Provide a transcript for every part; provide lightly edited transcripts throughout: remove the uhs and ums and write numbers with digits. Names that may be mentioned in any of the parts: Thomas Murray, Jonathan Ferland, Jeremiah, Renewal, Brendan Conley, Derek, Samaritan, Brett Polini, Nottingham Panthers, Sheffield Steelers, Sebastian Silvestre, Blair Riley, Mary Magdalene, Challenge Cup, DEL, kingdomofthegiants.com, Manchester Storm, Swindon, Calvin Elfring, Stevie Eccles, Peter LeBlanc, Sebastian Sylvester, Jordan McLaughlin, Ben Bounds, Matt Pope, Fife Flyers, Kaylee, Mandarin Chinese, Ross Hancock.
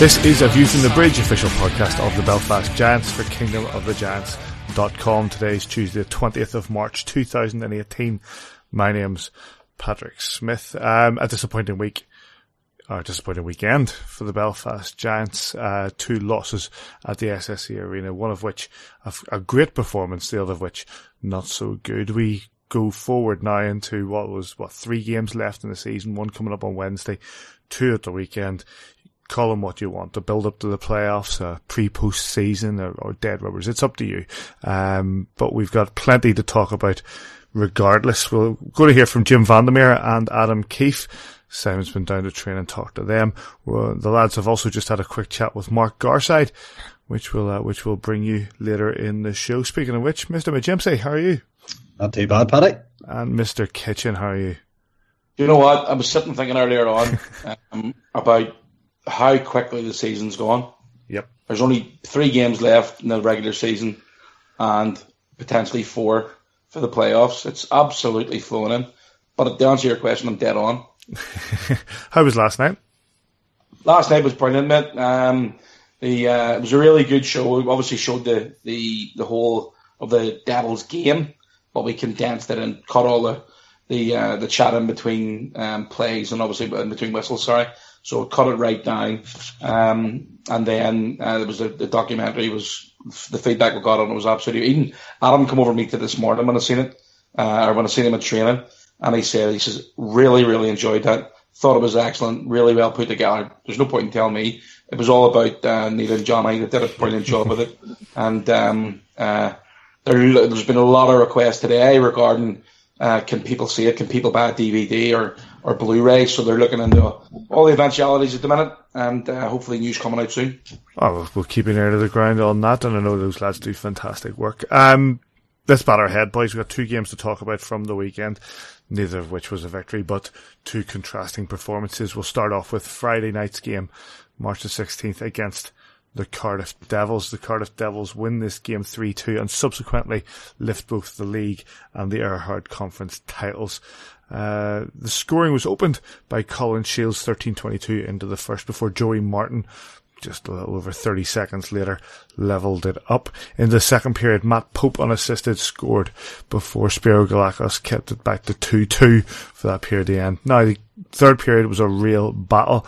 This is A View from the Bridge, official podcast of the Belfast Giants for kingdomofthegiants.com. Today is Tuesday, 20th of March 2018. My name's Patrick Smith. A disappointing week, or disappointing weekend for the Belfast Giants. Two losses at the SSE Arena, one of which a great performance, the other of which not so good. We go forward now into what three games left in the season, one coming up on Wednesday, two at the weekend. Call them what you want, the build-up to the playoffs, pre-post-season, or dead rubbers. It's up to you. But we've got plenty to talk about regardless. We'll go to hear from Jim Vandermeer and Adam Keefe. Simon's been down to train and talk to them. The lads have also just had a quick chat with Mark Garside, which we'll bring you later in the show. Speaking of which, Mr. McGimsey, how are you? Not too bad, Paddy. And Mr. Kitchen, how are you? You know what? I was sitting thinking earlier on about how quickly the season's gone. Yep. There's only three games left in the regular season and potentially four for the playoffs. It's absolutely flowing in. But to answer your question, I'm dead on. How was last night? Last night was brilliant, mate. It was a really good show. We obviously showed the whole of the Devils game, but we condensed it and cut all the chat in between plays and obviously in between whistles, sorry. So cut it right down, and then there was the documentary. Was the feedback we got on it was absolutely even. Adam come over and meet me this morning when I seen it, or when I seen him at training, and he says really enjoyed that. Thought it was excellent, really well put together. There's no point in telling me it was all about Neil and Johnny. They did a brilliant job with it, and there's been a lot of requests today regarding can people see it? Can people buy a DVD or Blu-ray? So they're looking into all the eventualities at the minute, and hopefully news coming out soon. Oh, we'll keep an ear to the ground on that, and I know those lads do fantastic work. Let's bat our head, boys. We've got two games to talk about from the weekend, neither of which was a victory, but two contrasting performances. We'll start off with Friday night's game, March the 16th, against the Cardiff Devils. The Cardiff Devils win this game 3-2 and subsequently lift both the league and the Earhart Conference titles. The scoring was opened by Colin Shields, 13:22 into the first, before Joey Martin, just a little over 30 seconds later, levelled it up. In the second period, Matt Pope, unassisted, scored before Spiro Goulakos kept it back to 2-2 for that period at the end. Now, the third period was a real battle.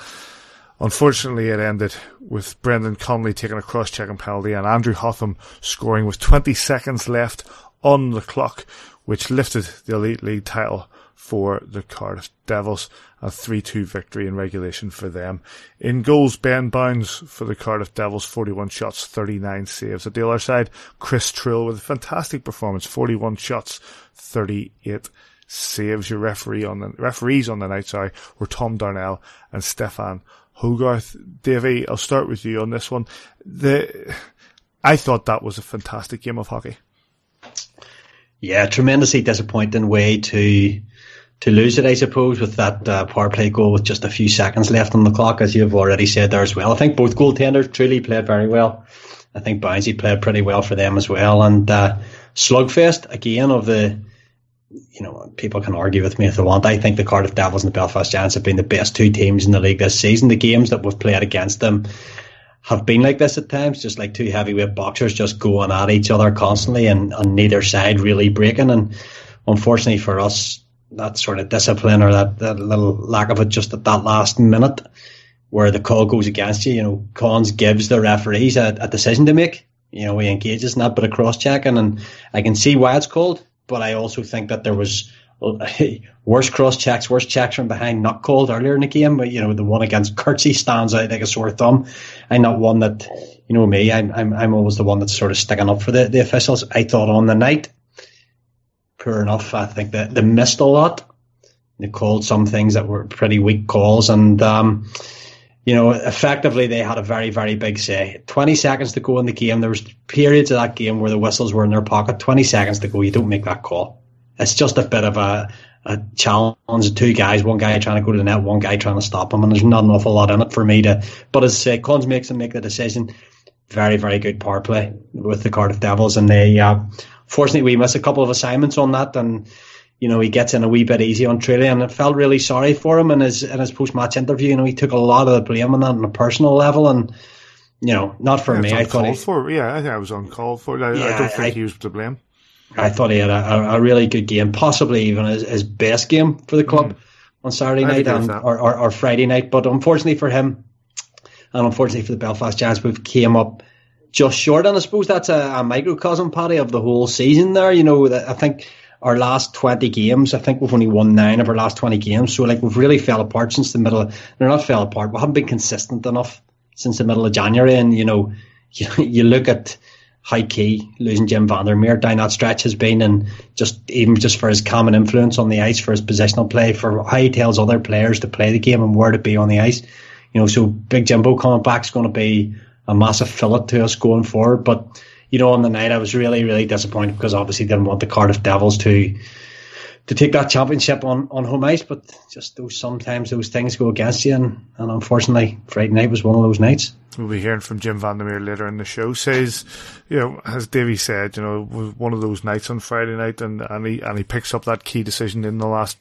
Unfortunately, it ended with Brendan Conley taking a cross-checking penalty and Andrew Hotham scoring with 20 seconds left on the clock, which lifted the Elite League title for the Cardiff Devils, a 3-2 victory in regulation for them. In goals, Ben Bounds for the Cardiff Devils, 41 shots, 39 saves. At the other side, Chris Trill with a fantastic performance, 41 shots, 38 saves. Your referees on the night, were Tom Darnell and Stefan Hogarth. Davey, I'll start with you on this one. I thought that was a fantastic game of hockey. Yeah, tremendously disappointing way to lose it, I suppose, with that power play goal with just a few seconds left on the clock, as you've already said there as well. I think both goaltenders truly played very well. I think Bouncy played pretty well for them as well. And slugfest, again, of the... You know, people can argue with me if they want. I think the Cardiff Devils and the Belfast Giants have been the best two teams in the league this season. The games that we've played against them have been like this at times, just like two heavyweight boxers just going at each other constantly and on neither side really breaking. And unfortunately for us, that sort of discipline or that little lack of it just at that last minute where the call goes against you, you know, Cons gives the referees a decision to make. You know, he engages in that bit of cross-checking, and I can see why it's called. But I also think that there was worse cross-checks, worse checks from behind not called earlier in the game. But, you know, the one against Curtsy stands out like a sore thumb. And not one that, you know me, I'm always the one that's sort of sticking up for the officials. I thought on the night, poor enough, I think that they missed a lot. They called some things that were pretty weak calls. And you know, effectively they had a very, very big say. 20 seconds to go in the game. There was periods of that game where the whistles were in their pocket. 20 seconds to go, you don't make that call. It's just a bit of a challenge of two guys, one guy trying to go to the net, one guy trying to stop him, and there's not an awful lot in it for me to... But as I say, Cons makes them make the decision. Very, very good power play with the Cardiff Devils, and they... fortunately, we missed a couple of assignments on that, and you know, he gets in a wee bit easy on Trilly, and I felt really sorry for him in his post-match interview. You know, he took a lot of the blame on that on a personal level, and you know, not for me. I thought I think I was uncalled for. I don't think he was to blame. I thought he had a really good game, possibly even his best game for the club on Saturday night or Friday night. But unfortunately for him, and unfortunately for the Belfast Giants, we've came up just short. And I suppose that's a microcosm, Paddy, of the whole season. There, you know, I think. Our last 20 games, I think we've only won 9 of our last 20 games. So, like, we've really fell apart since the middle of... They're not fell apart. We haven't been consistent enough since the middle of January. And, you know, you look at how key losing Jim Vandermeer down that stretch has been, and even for his common influence on the ice, for his positional play, for how he tells other players to play the game and where to be on the ice. You know, so Big Jimbo coming back is going to be a massive fillip to us going forward. But... you know, on the night I was really, really disappointed because obviously didn't want the Cardiff Devils to take that championship on home ice, but just sometimes those things go against you, and unfortunately Friday night was one of those nights. We'll be hearing from Jim Vandermeer later in the show. Says, you know, as Davey said, you know, it was one of those nights on Friday night, and he picks up that key decision in the last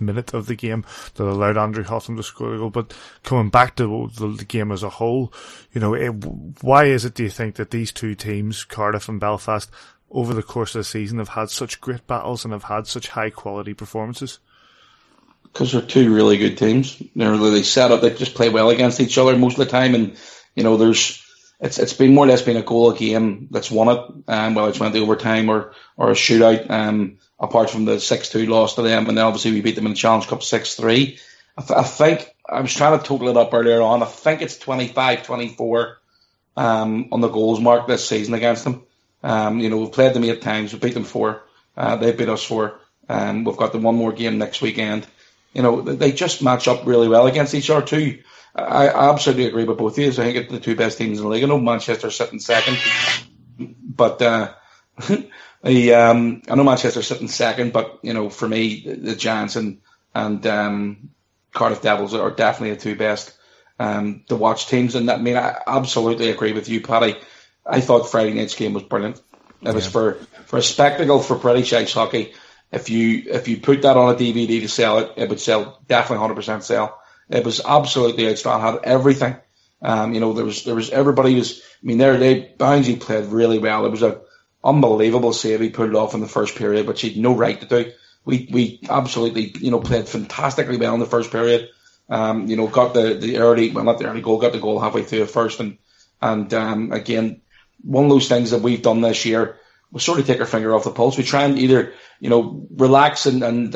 minute of the game that allowed Andrew Hotham to score the goal. But coming back to the game as a whole, you know, why is it, do you think, that these two teams, Cardiff and Belfast, over the course of the season have had such great battles and have had such high quality performances? Because they're two really good teams. They set up, they just play well against each other most of the time, and you know, it's been more or less been a goal a game that's won it, whether it's went to overtime or a shootout. Apart from the 6-2 loss to them, and then obviously we beat them in the Challenge Cup 6-3. I think I was trying to total it up earlier on. I think it's 25-24 on the goals mark this season against them. You know, we've played them 8 times. We beat them 4. They've beat us 4. We've got them one more game next weekend. You know, they just match up really well against each other too. I absolutely agree with both of you. I think it's the two best teams in the league. I know Manchester sitting second, but I know Manchester sitting second, but you know, for me, the Giants and Cardiff Devils are definitely the two best to watch teams. And that, I mean, I absolutely agree with you, Paddy. I thought Friday night's game was brilliant. It was for a spectacle for British ice hockey. If you put that on a DVD to sell it, it would sell, definitely 100% sell. It was absolutely outstanding. Had everything. You know, there was everybody was. I mean, Boundsy played really well. It was an unbelievable save he pulled off in the first period, which he'd no right to do. We absolutely, you know, played fantastically well in the first period. You know, got got the goal halfway through at first, and again. One of those things that we've done this year, we sort of take our finger off the pulse. We try and either, you know, relax and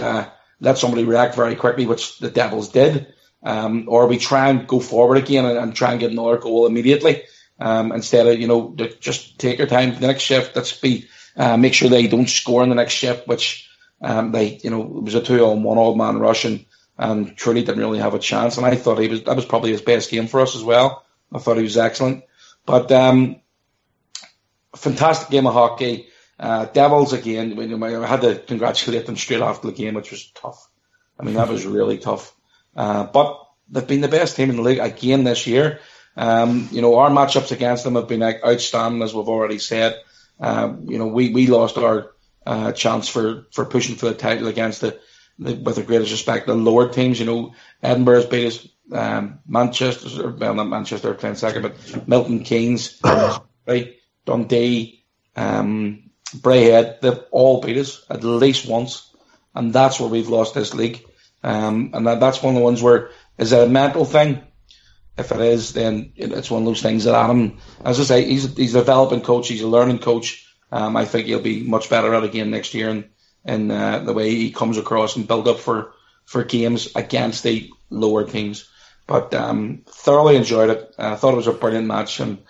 let somebody react very quickly, which the Devils did, or we try and go forward again and try and get another goal immediately, instead of, you know, just take our time for the next shift. Let's make sure they don't score in the next shift, which they, you know, it was a 2-on-1 old-man rush, and Trudy didn't really have a chance. And I thought that was probably his best game for us as well. I thought he was excellent. But... fantastic game of hockey. Devils, again, I had to congratulate them straight after the game, which was tough. I mean, that was really tough. But they've been the best team in the league again this year. You know, our matchups against them have been outstanding, as we've already said. You know, we lost our chance for pushing for the title against with the greatest respect, the lower teams. You know, Edinburgh's beat us, Milton Keynes, right? Dundee, Braehead, they've all beat us at least once, and that's where we've lost this league. And that's one of the ones where, is it a mental thing? If it is, then it's one of those things that Adam, as I say, he's a developing coach, he's a learning coach. I think he'll be much better at again next year, and the way he comes across and build up for games against the lower teams. But thoroughly enjoyed it. I thought it was a brilliant match, and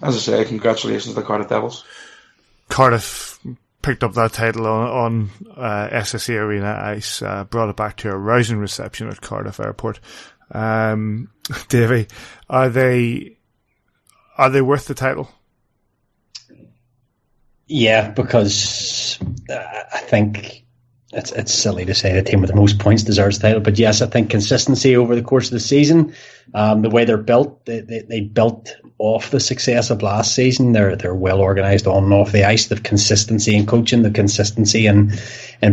as I say, congratulations to the Cardiff Devils. Cardiff picked up that title on SSE Arena ice, brought it back to a rousing reception at Cardiff Airport. Davey, are they worth the title? Yeah, because I think it's silly to say the team with the most points deserves the title, but yes, I think consistency over the course of the season, the way they're built, they built off the success of last season. They're well organised on and off the ice. They've consistency in coaching, the consistency in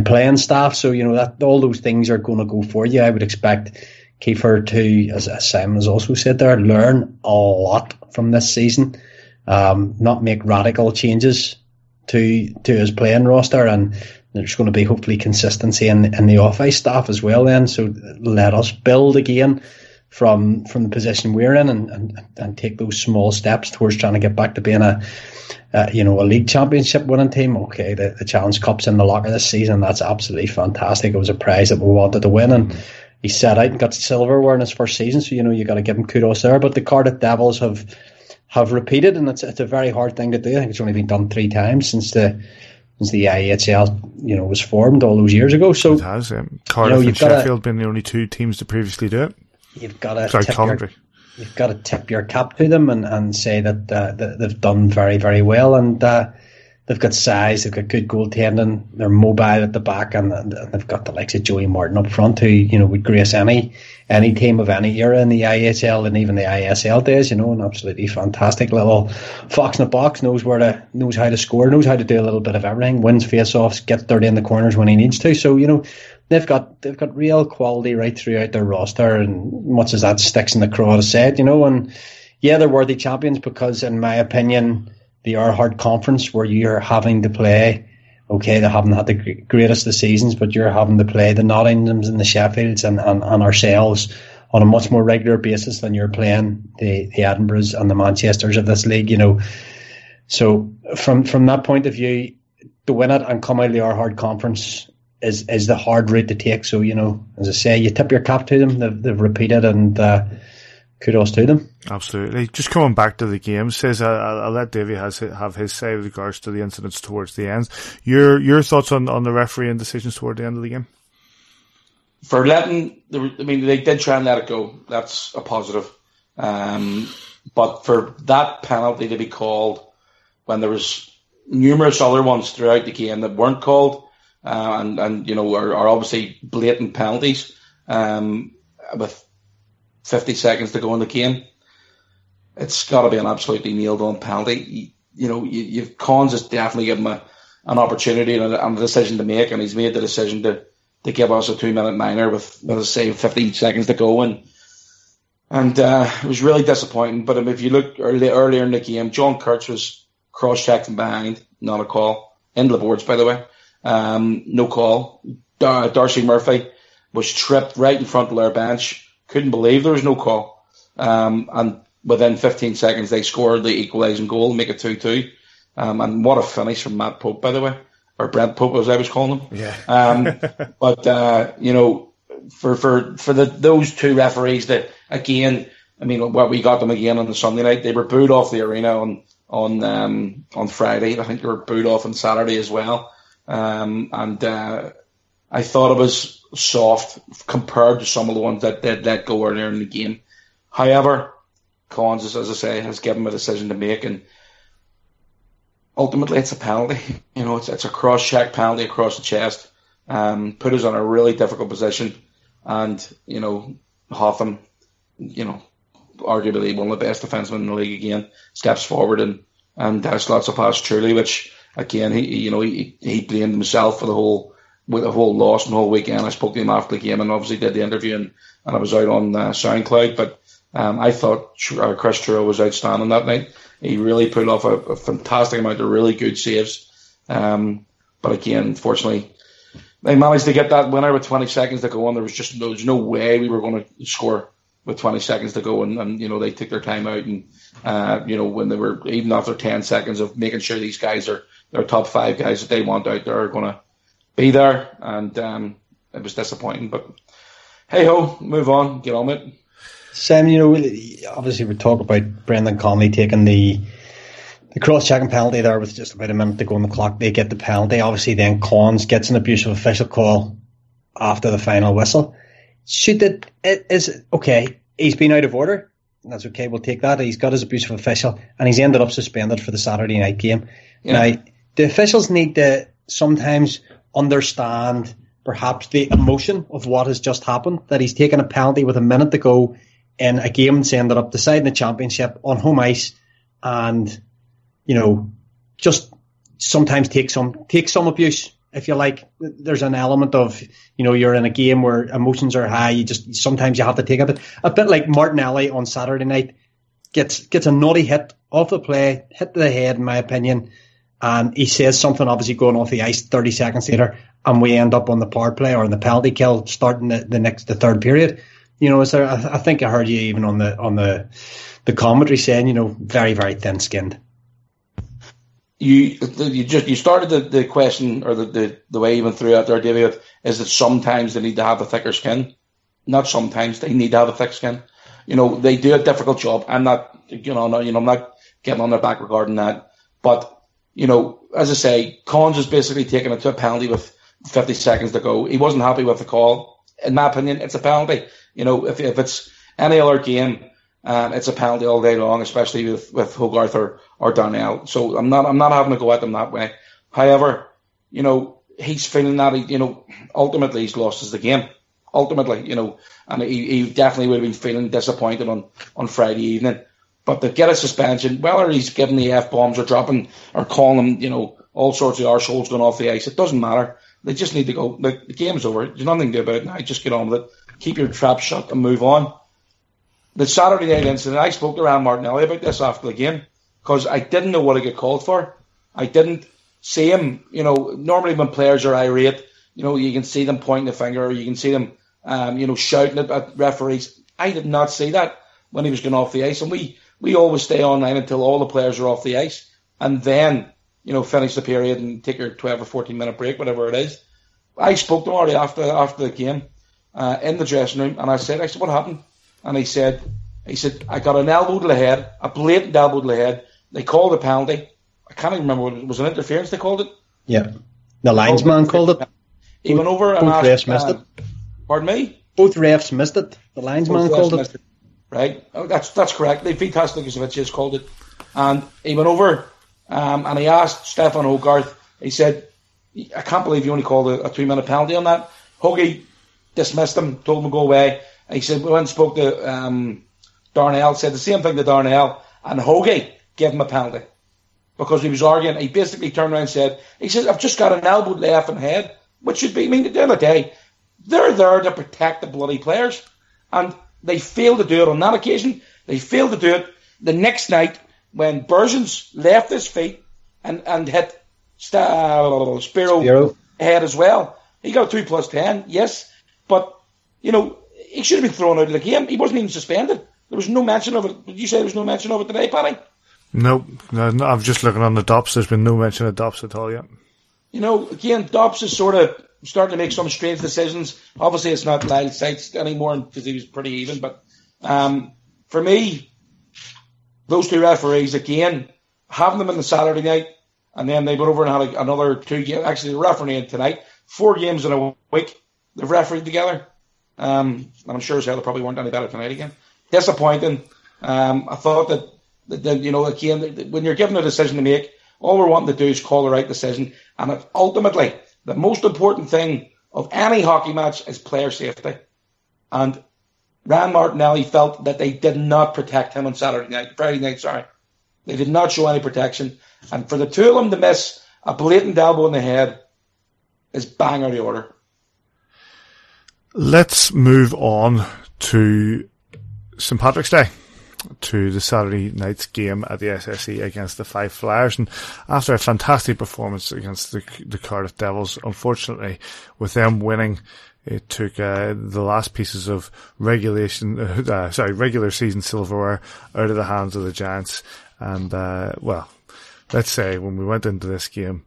playing staff. So you know that all those things are going to go for you. I would expect Kiefer to, as Simon has also said there, learn a lot from this season. Not make radical changes to his playing roster, and there's going to be hopefully consistency in the off-ice staff as well then. So let us build again from the position we're in and take those small steps towards trying to get back to being a league championship winning team. Okay, the Challenge Cup's in the locker this season. That's absolutely fantastic. It was a prize that we wanted to win, and he set out and got silverware in his first season. So, you know, you've got to give him kudos there. But the Cardiff Devils have repeated, and it's a very hard thing to do. I think it's only been done 3 times since the EIHL, you know, was formed all those years ago. So it has. Cardiff and Sheffield been the only 2 teams to previously do it. You've got to tip your cap to them and say that they've done very, very well, and they've got size, they've got good goaltending, they're mobile at the back, and they've got the likes of Joey Martin up front, who, you know, would grace any team of any era in the IHL and even the ISL days. You know, an absolutely fantastic little fox in the box, knows how to score, knows how to do a little bit of everything, wins face-offs, gets dirty in the corners when he needs to. So, you know, they've got real quality right throughout their roster, and much as that sticks in the craw to say it, you know. And yeah, they're worthy champions because, in my opinion, they are a hard conference where you're having to play. Okay, they haven't had the greatest of the seasons, but you're having to play the Nottinghams and the Sheffields and ourselves on a much more regular basis than you're playing the Edinburghs and the Manchesters of this league, you know. So from that point of view, to win it and come out of the hard conference is the hard route to take. So, you know, as I say, you tip your cap to them. They've repeated, and kudos to them. Absolutely. Just coming back to the game, says I'll let Davey have his say with regards to the incidents towards the end. Your thoughts on the refereeing decisions toward the end of the game? For letting, they did try and let it go. That's a positive. But for that penalty to be called when there was numerous other ones throughout the game that weren't called, and you know, are obviously blatant penalties, with 50 seconds to go in the game, it's got to be an absolutely nailed-on penalty. You know, Con's has definitely given him an opportunity and a decision to make, and he's made the decision to give us a 2-minute minor with as I say, 15 seconds to go, and it was really disappointing. But if you look earlier in the game, John Kurtz was cross-checked from behind, not a call. In the boards, by the way, no call. Darcy Murphy was tripped right in front of their bench. Couldn't believe there was no call. And within 15 seconds, they scored the equalising goal, make it 2-2. And what a finish from Matt Pope, by the way, or Brent Pope, as I was calling him. Yeah. But, you know, for those 2 referees that, again, we got them again on the Sunday night. They were booed off the arena on Friday. I think they were booed off on Saturday as well. And I thought it was soft compared to some of the ones that did let go earlier in the game. However, Cons, as I say, has given him a decision to make, and ultimately it's a penalty. You know, it's a cross-check penalty across the chest. Put us on a really difficult position, and, you know, Hotham, you know, arguably one of the best defensemen in the league again, steps forward and slots a pass truly, which, again, he blamed himself for the whole loss and whole weekend. I spoke to him after the game and obviously did the interview, and I was out on SoundCloud, but I thought Chris Trill was outstanding that night. He really pulled off a fantastic amount of really good saves. But again, unfortunately, they managed to get that winner with 20 seconds to go on. There was no way we were going to score with 20 seconds to go, and you know, they took their time out, and you know, when they were, even after 10 seconds of making sure these guys are their top 5 guys that they want out there are going to be there, and it was disappointing, but hey-ho, move on, get on with it. Sam, you know, obviously we talk about Brendan Conley taking the cross-checking penalty there with just about a minute to go on the clock. They get the penalty. Obviously then Cons gets an abusive official call after the final whistle. Should it is okay, He's been out of order. That's okay, we'll take that. He's got his abuse of official, and he's ended up suspended for the Saturday night game. Yeah. Now, the officials need to sometimes understand perhaps the emotion of what has just happened, that he's taken a penalty with a minute to go in a game that's ended up deciding the championship on home ice, and, you know, just sometimes take some abuse, if you like. There's an element of, you know, you're in a game where emotions are high. Sometimes you have to take a bit like Martinelli on Saturday night gets a naughty hit off the play, hit to the head, in my opinion, and he says something obviously going off the ice 30 seconds later, and we end up on the power play or on the penalty kill starting the third period. You know, so I think I heard you even on the commentary saying, you know, very, very thin-skinned. You started the question, or the way you even threw out there, David, is that sometimes they need to have a thicker skin. Not sometimes, they need to have a thick skin. You know, they do a difficult job. I'm not getting on their back regarding that. But, you know, as I say, Collins has basically taken it to a penalty with 50 seconds to go. He wasn't happy with the call. In my opinion, it's a penalty. You know, if it's any other game, it's a penalty all day long, especially with Hogarth or Darnell. So I'm not having to go at them that way. However, you know, he's feeling that, you know, ultimately he's lost the game. Ultimately, you know, and he definitely would have been feeling disappointed on Friday evening. But to get a suspension, whether he's giving the F-bombs or dropping or calling them, you know, all sorts of arseholes going off the ice, it doesn't matter. They just need to go. The game's over. There's nothing to do about it now. Just get on with it. Keep your trap shut and move on. The Saturday night incident, I spoke to Ryan Martinelli about this after the game because I didn't know what I get called for. I didn't see him. You know, normally when players are irate, you know, you can see them pointing the finger or you can see them, you know, shouting at referees. I did not see that when he was going off the ice. And we always stay online until all the players are off the ice and then, you know, finish the period and take your 12 or 14-minute break, whatever it is. I spoke to him already after the game in the dressing room, and I said, what happened? And he said, I got an elbow to the head, a blatant elbow to the head. They called a penalty. I can't even remember what it was. An interference they called it? Yeah. The linesman called it. He went over and asked... Both refs missed it. Pardon me? Both refs missed it. The linesman called it. Right. Oh, that's correct. The Vitas Nikosevich called it. And he went over and he asked Stefan Hogarth. He said, I can't believe you only called a 3-minute penalty on that. Hoagie dismissed him, told him to go away. He said, we went and spoke to Darnell, said the same thing to Darnell, and Hoagie gave him a penalty because he was arguing. He basically turned around and said, I've just got an elbow left and head, which should be, I mean, at the end of the day, they're there to protect the bloody players, and they failed to do it on that occasion. They failed to do it the next night when Bergens left his feet and hit Spiro head as well. He got a 2+10, yes, but, you know, he should have been thrown out of the game. He wasn't even suspended. There was no mention of it. Did you say there was no mention of it today, Paddy? No, I'm just looking on the Dops. There's been no mention of Dops at all yet. You know, again, Dops is sort of starting to make some strange decisions. Obviously, it's not Lyle Seitz anymore because he was pretty even. But for me, those two referees, again, having them on the Saturday night, and then they went over and had another 2 games. Actually, they're refereeing tonight. 4 games in a week. They've refereed together. And I'm sure as hell they probably weren't any better tonight again. Disappointing. I thought that you know, again, when you're given a decision to make, all we're wanting to do is call the right decision. And it's ultimately, the most important thing of any hockey match is player safety. And Ryan Martinelli felt that they did not protect him on Friday night. They did not show any protection. And for the two of them to miss a blatant elbow in the head is bang out of order. Let's move on to St. Patrick's Day, to the Saturday night's game at the SSE against the Fife Flyers. And after a fantastic performance against the Cardiff Devils, unfortunately, with them winning, it took the last pieces of regular season silverware out of the hands of the Giants. And, well, let's say when we went into this game,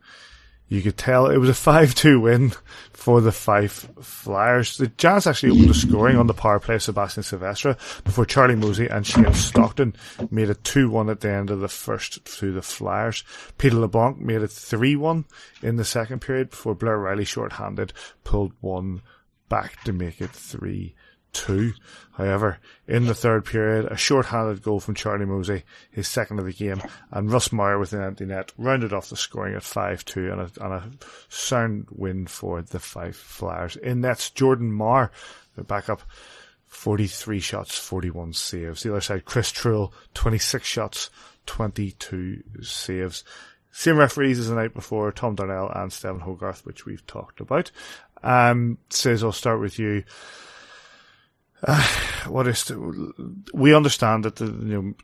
you could tell it was a 5-2 win for the Fife Flyers. The Giants actually opened the scoring on the power play of Sebastian Silvestre before Charlie Mosey and Shane Stockton made it 2-1 at the end of the first to the Flyers. Peter LeBlanc made it 3-1 in the second period before Blair Riley shorthanded pulled one back to make it 3-2. 2. However, in the third period, a short-handed goal from Charlie Mosey, his second of the game, and Russ Meyer with an empty net rounded off the scoring at 5-2 and a sound win for the Fife Flyers. In nets, Jordan Maher, the backup, 43 shots, 41 saves. The other side, Chris Trill, 26 shots, 22 saves. Same referees as the night before, Tom Darnell and Stefan Hogarth, which we've talked about. Says, I'll start with you. We understand that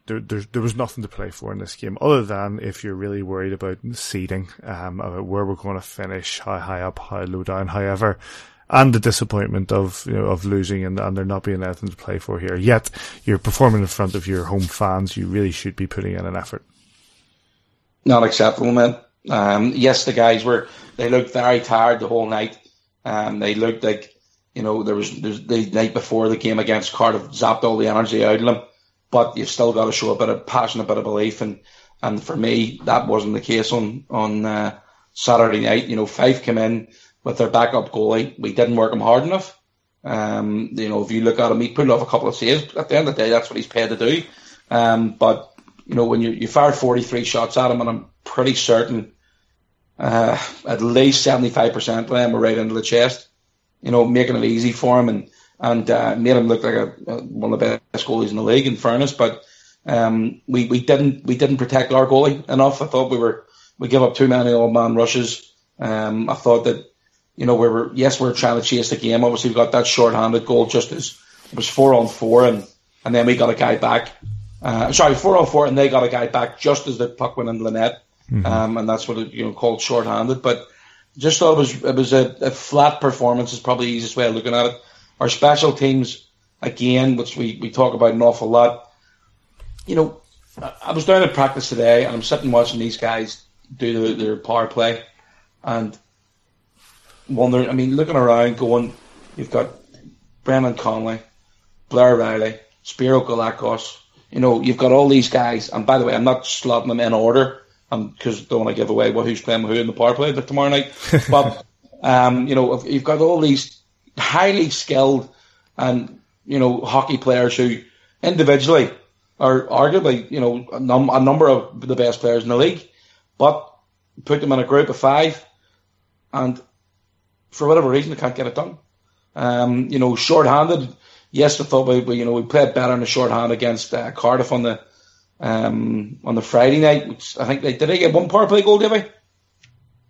there was nothing to play for in this game, other than if you're really worried about seeding, about where we're going to finish, how high up, how low down. However, and the disappointment of losing and there not being anything to play for here. Yet you're performing in front of your home fans. You really should be putting in an effort. Not acceptable, man. Yes, the guys they looked very tired the whole night. They looked like. There was the night before the game against Cardiff zapped all the energy out of them, but you've still got to show a bit of passion, a bit of belief, and for me that wasn't the case on Saturday night. Fife came in with their backup goalie. We didn't work him hard enough. If you look at him, he pulled off a couple of saves. At the end of the day, that's what he's paid to do. But when you fire 43 shots at him, and I'm pretty certain at least 75% of them were right into the chest. Making it easy for him and made him look like one of the best goalies in the league, in fairness. But we didn't protect our goalie enough. I thought we gave up too many old man rushes. I thought that we were trying to chase the game. Obviously, we got that shorthanded goal just as it was 4-on-4, and then we got a guy back. 4-on-4, and they got a guy back just as the puck went into the net, and that's what it called shorthanded, but. Just thought it was a flat performance is probably the easiest way of looking at it. Our special teams, again, which we talk about an awful lot. I was down at practice today and I'm sitting watching these guys do their power play and wondering, looking around going, you've got Brendan Conley, Blair Riley, Spiro Goulakos. You've got all these guys. And by the way, I'm not slotting them in order, because I don't want to give away who's playing who in the power play tomorrow night. But, you've got all these highly skilled and, hockey players who individually are arguably, a number of the best players in the league. But put them in a group of 5 and for whatever reason they can't get it done. Shorthanded, yes, I thought we played better in the shorthand against Cardiff on the Friday night, which I think did they get one power play goal, did we?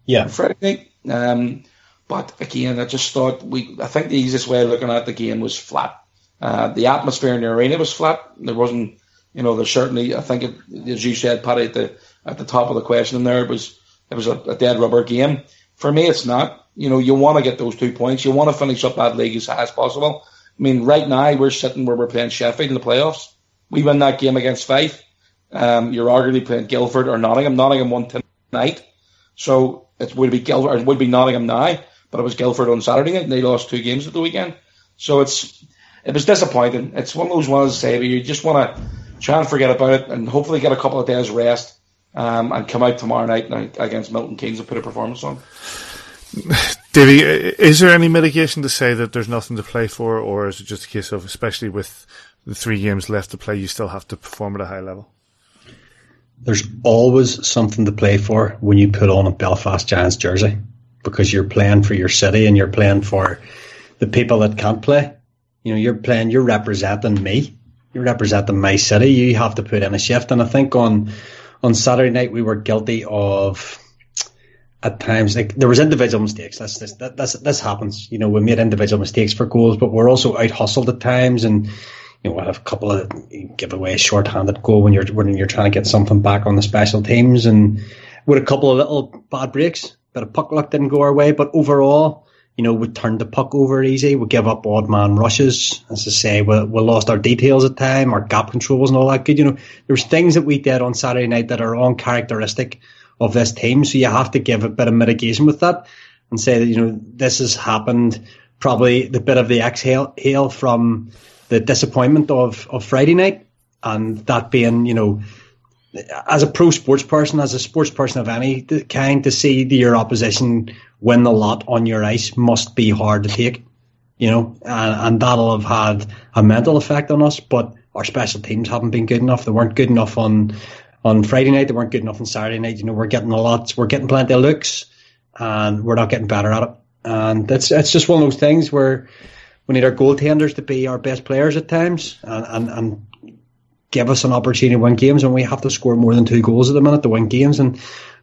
Yeah. Friday night. But again, I just thought I think the easiest way of looking at the game was flat. The atmosphere in the arena was flat. There wasn't, there's certainly, I think, as you said, Paddy, at the top of the question in there, it was a dead rubber game. For me, it's not. You want to get those 2 points. You want to finish up that league as high as possible. Right now, we're sitting where we're playing Sheffield in the playoffs. We win that game against Fife. You're arguably playing Guildford or Nottingham. Nottingham won tonight, so it would be Guildford. It would be Nottingham now, but it was Guildford on Saturday night, and they lost 2 games at the weekend. So it was disappointing. It's one of those ones, say, where you just want to try and forget about it, and hopefully get a couple of days rest, and come out tomorrow night against Milton Keynes and put a performance on. Davey, is there any mitigation to say that there's nothing to play for, or is it just a case of, especially with the 3 games left to play, you still have to perform at a high level? There's always something to play for when you put on a Belfast Giants jersey, because you're playing for your city and you're playing for the people that can't play. You're representing me. You're representing my city. You have to put in a shift. And I think on Saturday night we were guilty of, at times, there was individual mistakes. This happens. We made individual mistakes for goals, but we're also out-hustled at times, and we'll have a couple of giveaway shorthanded goal when you're trying to get something back on the special teams, and with a couple of little bad breaks, bit of puck luck didn't go our way, but overall, we turned the puck over easy, we give up odd man rushes, as I say, we lost our details at time, our gap controls and all that good. There's things that we did on Saturday night that are uncharacteristic of this team, so you have to give a bit of mitigation with that and say that this has happened. Probably the bit of the exhale from the disappointment of Friday night, and that being, as a pro sports person, as a sports person of any kind, to see your opposition win the lot on your ice must be hard to take. you know, and that'll have had a mental effect on us. But our special teams haven't been good enough. They weren't good enough on Friday night. They weren't good enough on Saturday night. You know, we're getting plenty of looks, and we're not getting better at it. And that's just one of those things where we need our goaltenders to be our best players at times, and give us an opportunity to win games. And we have to score more than 2 goals at the minute to win games. And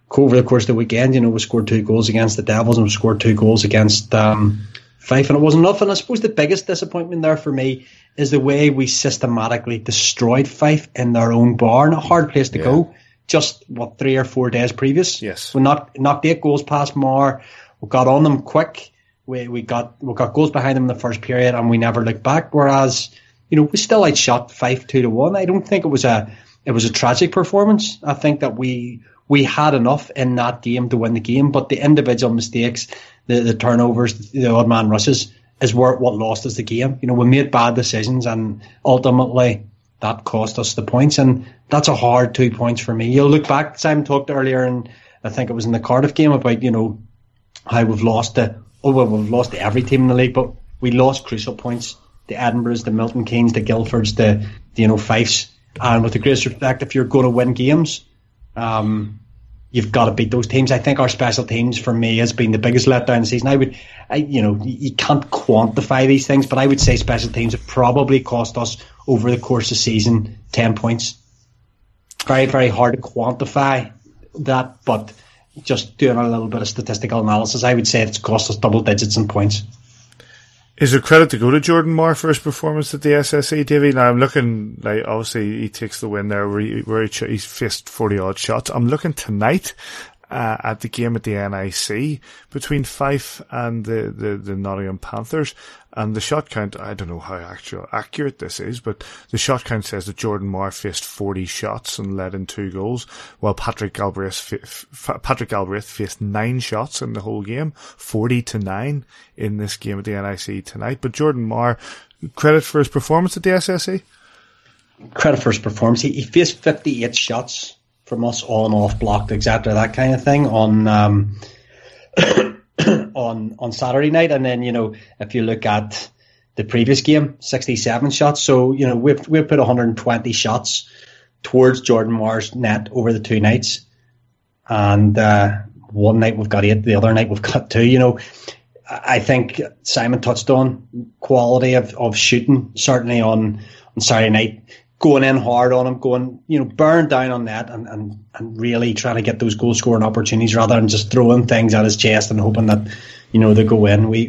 over the course of the weekend, you know, we scored 2 goals against the Devils and we scored 2 goals against Fife, and it wasn't enough. And I suppose the biggest disappointment there for me is the way we systematically destroyed Fife in their own barn. A hard place to go, just, 3 or 4 days previous? Yes. We knocked 8 goals past Maher. We got on them quick. We got goals behind them in the first period, and we never looked back. Whereas, you know, we still outshot Fife 2-1. I don't think it was a tragic performance. I think that we had enough in that game to win the game, but the individual mistakes, the turnovers, the odd man rushes, is what lost us the game. You know, we made bad decisions, and ultimately that cost us the points, and that's a hard 2 points for me. You'll look back, Simon talked earlier, and I think it was in the Cardiff game, about, you know, how we've lost to every team in the league, but we lost crucial points, the Edinburghs, the Milton Keynes, the Guildfords, the Fifes, and with the greatest respect, if you're going to win games, you've got to beat those teams. I think our special teams, for me, has been the biggest letdown of the season. You can't quantify these things, but I would say special teams have probably cost us over the course of the season 10 points. Very, very hard to quantify that, but just doing a little bit of statistical analysis, I would say it's cost us double digits in points. Is there credit to go to Jordan Maher for his performance at the SSE, Davey? Now, I'm looking, like, obviously he takes the win there where he's faced 40-odd shots. I'm looking tonight at the game at the NIC between Fife and the Nottingham Panthers. And the shot count, I don't know how accurate this is, but the shot count says that Jordan Maher faced 40 shots and led in 2 goals, while Patrick Galbraith faced 9 shots in the whole game, 40-9 in this game at the NIC tonight. But Jordan Maher, credit for his performance at the SSE? Credit for his performance. He faced 58 shots from us, on, off, blocked, exactly that kind of thing, on Saturday night. And then, you know, if you look at the previous game, 67 shots. So, you know, we've put 120 shots towards Jordan Maher's net over the 2 nights. And one night we've got 8, the other night we've got 2. You know, I think Simon touched on quality of shooting, certainly on Saturday night. Going in hard on him, bearing down on that and really trying to get those goal-scoring opportunities rather than just throwing things at his chest and hoping that, you know, they go in. We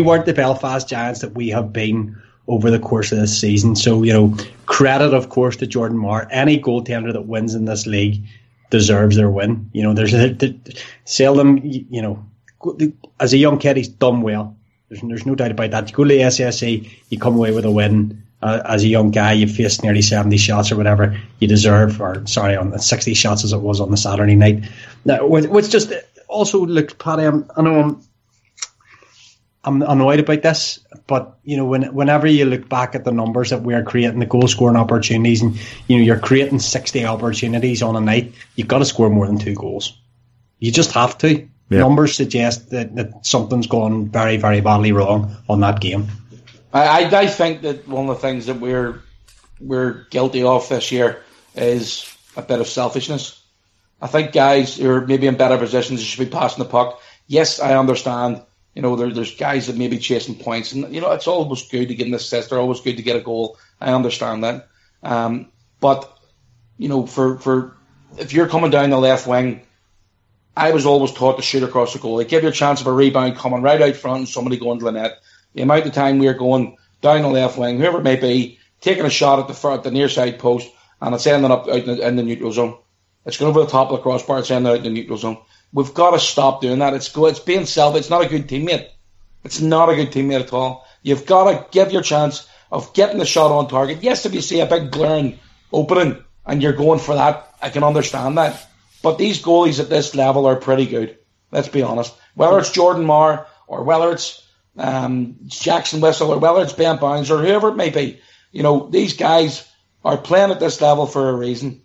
weren't the Belfast Giants that we have been over the course of this season. So, you know, credit, of course, to Jordan Maher. Any goaltender that wins in this league deserves their win. You know, as a young kid, he's done well. There's no doubt about that. You go to the SSE, you come away with a win. As a young guy, you faced nearly 70 shots or whatever you deserve, on 60 shots as it was on the Saturday night. Now, which just also, look, Paddy, I know I'm annoyed about this, but, you know, whenever you look back at the numbers that we're creating, the goal-scoring opportunities, and, you know, you're creating 60 opportunities on a night, you've got to score more than 2 goals. You just have to. Yep. Numbers suggest that something's gone very, very badly wrong on that game. I think that one of the things that we're guilty of this year is a bit of selfishness. I think guys who are maybe in better positions should be passing the puck. Yes, I understand. You know, there's guys that may be chasing points, and, you know, it's always good to get an assist. They're always good to get a goal. I understand that. But, you know, for if you're coming down the left wing, I was always taught to shoot across the goal. They give you a chance of a rebound coming right out front and somebody going to the net. The amount of time we are going down the left wing, whoever it may be, taking a shot at the near side post, and it's ending up out in the neutral zone. It's going over the top of the crossbar, it's ending out in the neutral zone. We've got to stop doing that. It's being selfish. It's not a good teammate. It's not a good teammate at all. You've got to give your chance of getting the shot on target. Yes, if you see a big glaring opening and you're going for that, I can understand that. But these goalies at this level are pretty good. Let's be honest. Whether it's Jordan Maher or whether it's Jackson Whistle or whether it's Ben Bounds or whoever it may be, you know, these guys are playing at this level for a reason,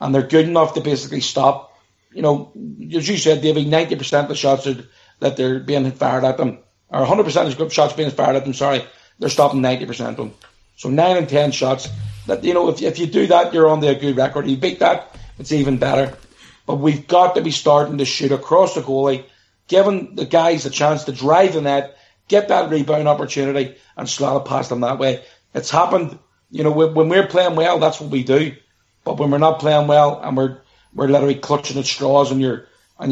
and they're good enough to basically stop, you know, as you said, Davey, 90% of the shots that they're being fired at them or 100% of group shots being fired at them, sorry, they're stopping 90% of them. So 9 and 10 shots. That, you know, if you do that, you're on the good record. You beat that, it's even better. But we've got to be starting to shoot across the goalie, giving the guys a chance to drive the net, get that rebound opportunity, and slot it past them that way. It's happened. You know, when we're playing well, that's what we do. But when we're not playing well and we're literally clutching at straws and you're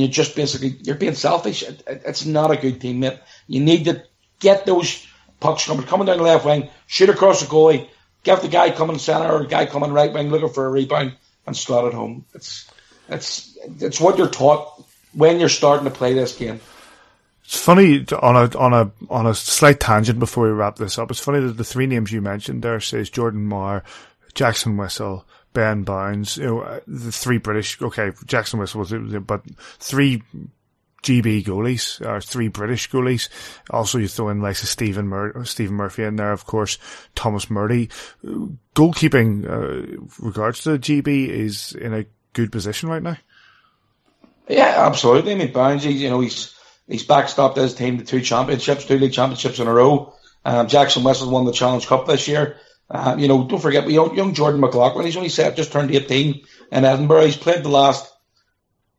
just basically, you're being selfish, it's not a good team, mate. You need to get those pucks coming down the left wing, shoot across the goalie, give the guy coming centre or the guy coming right wing looking for a rebound and slot it home. It's what you're taught when you're starting to play this game. It's funny, on a slight tangent before we wrap this up, it's funny that the three names you mentioned there, says Jordan Maher, Jackson Whistle, Ben Bounds, you know, the three British, okay, Jackson Whistle was, but three GB goalies, or three British goalies. Also, you throw in like Stephen Murphy in there, of course, Thomas Murray. Goalkeeping, regards to the GB, is in a good position right now. Yeah, absolutely. I mean, Bounds, you know, he's backstopped his team to two league championships in a row. Jackson Whistle won the Challenge Cup this year. You know, don't forget, young Jordan McLaughlin, he's only just turned 18 in Edinburgh. He's played the last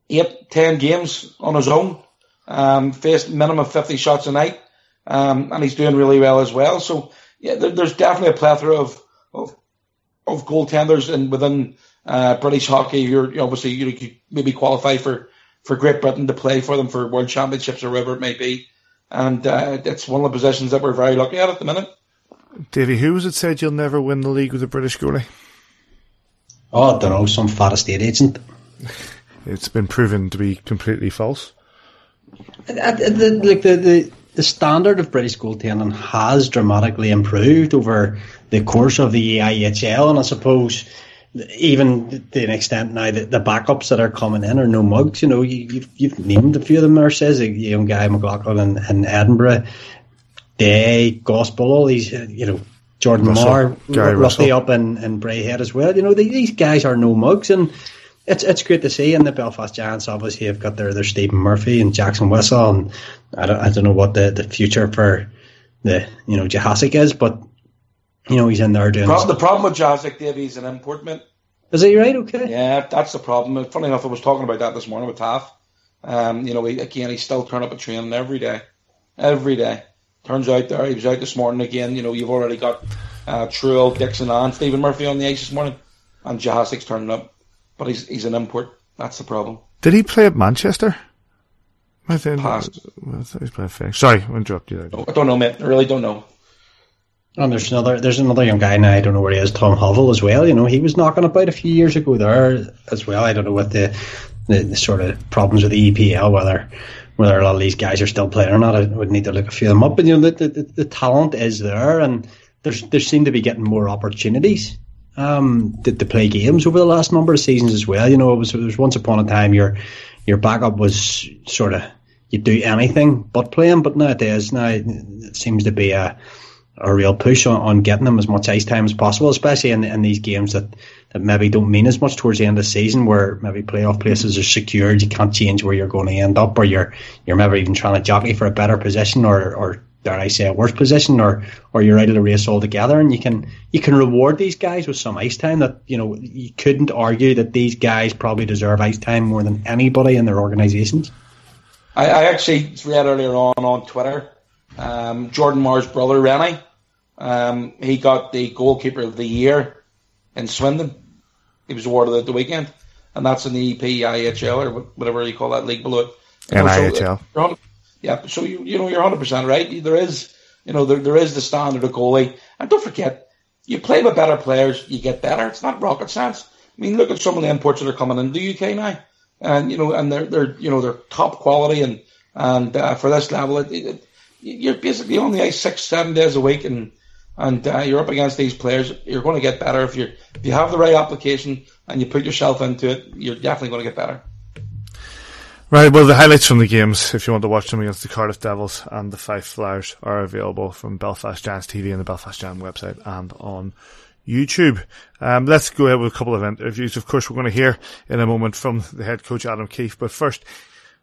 8-10 games on his own, faced minimum 50 shots a night, and he's doing really well as well. So, yeah, there's definitely a plethora of goaltenders and within British hockey. You could maybe qualify for Great Britain to play for them for World Championships or wherever it may be. And it's one of the positions that we're very lucky at the minute. Davey, who was it said you'll never win the league with a British goalie? Oh, I don't know, some fat estate agent. It's been proven to be completely false. The standard of British goaltending has dramatically improved over the course of the EIHL, and I suppose even to an extent now that the backups that are coming in are no mugs. You know, you've named a few of them there, says the young guy McLaughlin in Edinburgh. Day, Gospel, all these, Jordan Maher, roughly up in Braehead as well. You know, these guys are no mugs, and it's great to see. And the Belfast Giants obviously have got their Stephen Murphy and Jackson Whistle, and I don't know what the future for the Jahasic is, but he's in there doing. The problem with Jahasic, Davey, he's an import, mate. Is he right? Okay. Yeah, that's the problem. Funny enough, I was talking about that this morning with Taff. He's still turning up at training every day. Turns out there, he was out this morning again. You know, you've already got Trill, Dixon and Stephen Murphy on the ice this morning, and Jahasic's turning up. But he's an import. That's the problem. Did he play at Manchester? I think past. I thought he was playing Fife. Sorry, I interrupted you there. No, I don't know, mate. I really don't know. And there's another young guy now, I don't know where he is, Tom Hovell as well. You know, he was knocking about a few years ago there as well. I don't know what the sort of problems with the EPL, whether a lot of these guys are still playing or not. I would need to look a few of them up. But, the talent is there, and there seem to be getting more opportunities to play games over the last number of seasons as well. You know, it was once upon a time your backup was sort of, you'd do anything but playing, but now it seems to be a real push on getting them as much ice time as possible, especially in these games that maybe don't mean as much towards the end of the season, where maybe playoff places are secured. You can't change where you're going to end up, or you're maybe even trying to jockey for a better position, or dare I say a worse position, or you're out of the race altogether. And you can reward these guys with some ice time that, you couldn't argue that these guys probably deserve ice time more than anybody in their organisations. I actually read earlier on Twitter, Jordan Maher's brother Rennie, he got the goalkeeper of the year in Swindon. He was awarded at the weekend, and that's in the EPIHL or whatever you call that league below it. NIHL. So you're 100% right. There is there is the standard of goalie, and don't forget, you play with better players, you get better. It's not rocket science. I mean, look at some of the imports that are coming into the UK now, and they're top quality, and for this level. You're basically on the ice 6-7 days a week, and you're up against these players. You're going to get better if you have the right application and you put yourself into it. You're definitely going to get better. Right. Well, the highlights from the games, if you want to watch them against the Cardiff Devils and the Fife Flyers, are available from Belfast Giants TV and the Belfast Giants website and on YouTube. Let's go ahead with a couple of interviews. Of course, we're going to hear in a moment from the head coach Adam Keefe, but first,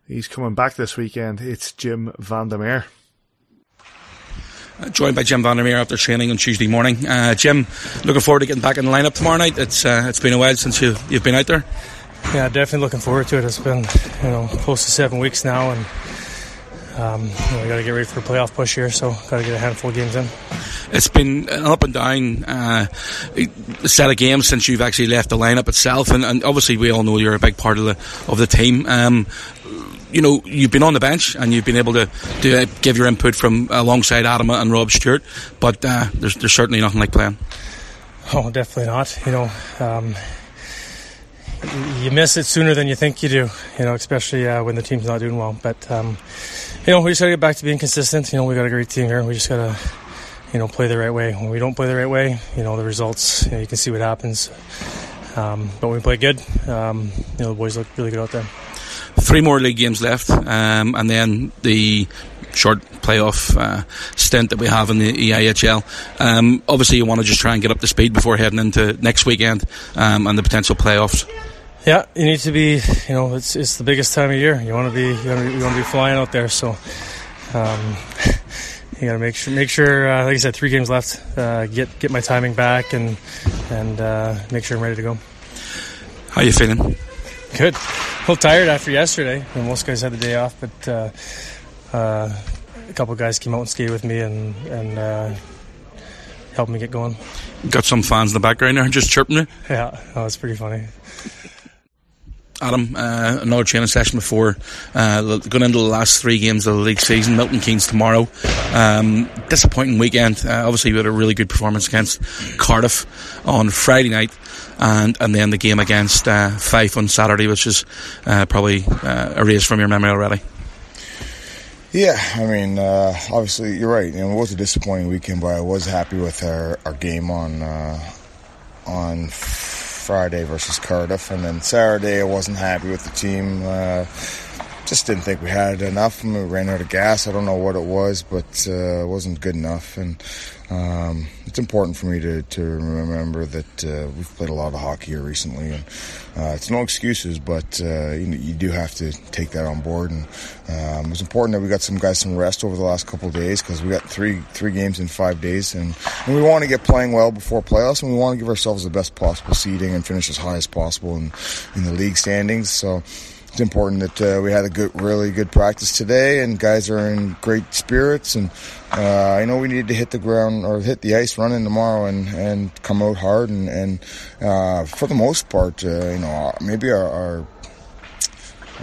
he's coming back this weekend. It's Jim Vandermeer. joined by Jim Vandermeer after training on Tuesday morning. Jim, looking forward to getting back in the lineup tomorrow night. It's been a while since you've been out there. Yeah, definitely looking forward to it. It's been, close to 7 weeks now, and we got to get ready for a playoff push here, so got to get a handful of games in. It's been an up and down set of games since you've actually left the lineup itself, and obviously we all know you're a big part of the team. You've been on the bench and you've been able to give your input from alongside Adam and Rob Stewart, but there's certainly nothing like playing. Oh, definitely not. You miss it sooner than you think you do, especially when the team's not doing well. But, we just got to get back to being consistent. We've got a great team here. We just got to, play the right way. When we don't play the right way, the results, you can see what happens. But when we play good, the boys look really good out there. 3 more league games left, and then the short playoff stint that we have in the EIHL. Obviously, you want to just try and get up to speed before heading into next weekend and the potential playoffs. Yeah, you need to be. It's the biggest time of year. You want to be flying out there. So you got to make sure. Like I said, 3 games left. Get my timing back and make sure I'm ready to go. How you feeling? Good. A little tired after yesterday. Most guys had the day off, but a couple of guys came out and skated with me and helped me get going. Got some fans in the background there just chirping you? Yeah, that's pretty funny. Adam, another training session before going into the last 3 games of the league season. Milton Keynes tomorrow. Disappointing weekend. Obviously, we had a really good performance against Cardiff on Friday night, and then the game against Fife on Saturday, which is probably erased from your memory already. Yeah, obviously, you're right. It was a disappointing weekend, but I was happy with our game on Friday versus Cardiff, and then Saturday I wasn't happy with the team. Just didn't think we had enough. We ran out of gas. I don't know what it was, but it wasn't good enough. And it's important for me to remember that we've played a lot of hockey here recently, and it's no excuses, but you do have to take that on board. And it's important that we got some guys some rest over the last couple of days, because we got three games in 5 days, and we want to get playing well before playoffs, and we want to give ourselves the best possible seeding and finish as high as possible in the league standings. So it's important that we had a really good practice today, and guys are in great spirits. And we need to hit the ground or hit the ice running tomorrow and come out hard. And for the most part, maybe our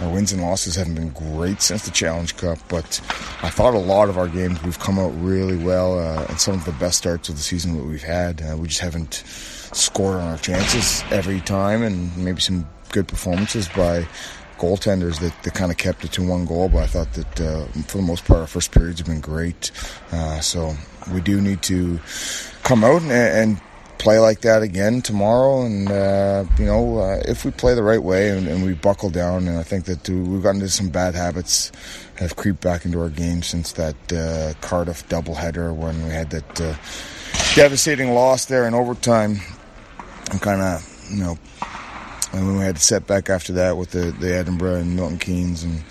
wins and losses haven't been great since the Challenge Cup, but I thought a lot of our games we've come out really well, and some of the best starts of the season that we've had. We just haven't scored on our chances every time, and maybe some good performances by goaltenders that kind of kept it to one goal, but I thought that for the most part our first periods have been great, so we do need to come out and play like that again tomorrow, and if we play the right way and we buckle down, and I think that we've gotten into some bad habits, have creeped back into our game since that Cardiff doubleheader when we had that devastating loss there in overtime, and kind of and then we had to set back after that with the Edinburgh and Milton Keynes. And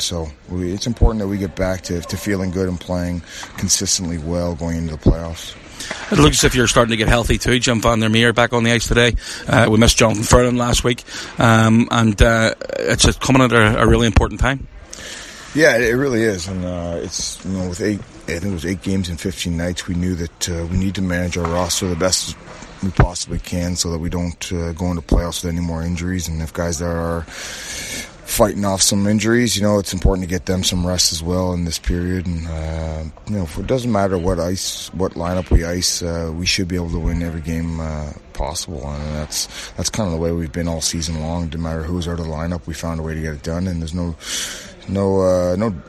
so it's important that we get back to feeling good and playing consistently well going into the playoffs. It looks as if you're starting to get healthy too. Jim Vandermeer back on the ice today. We missed Jonathan Ferland last week. And it's just coming at a really important time. Yeah, it really is, and it's with 8 games in 15 nights, we knew that we need to manage our roster the best we possibly can, so that we don't go into playoffs with any more injuries. And if guys that are fighting off some injuries, it's important to get them some rest as well in this period. And it doesn't matter what lineup we ice, we should be able to win every game possible, and that's kind of the way we've been all season long. No matter who's out of the lineup, we found a way to get it done, and there's no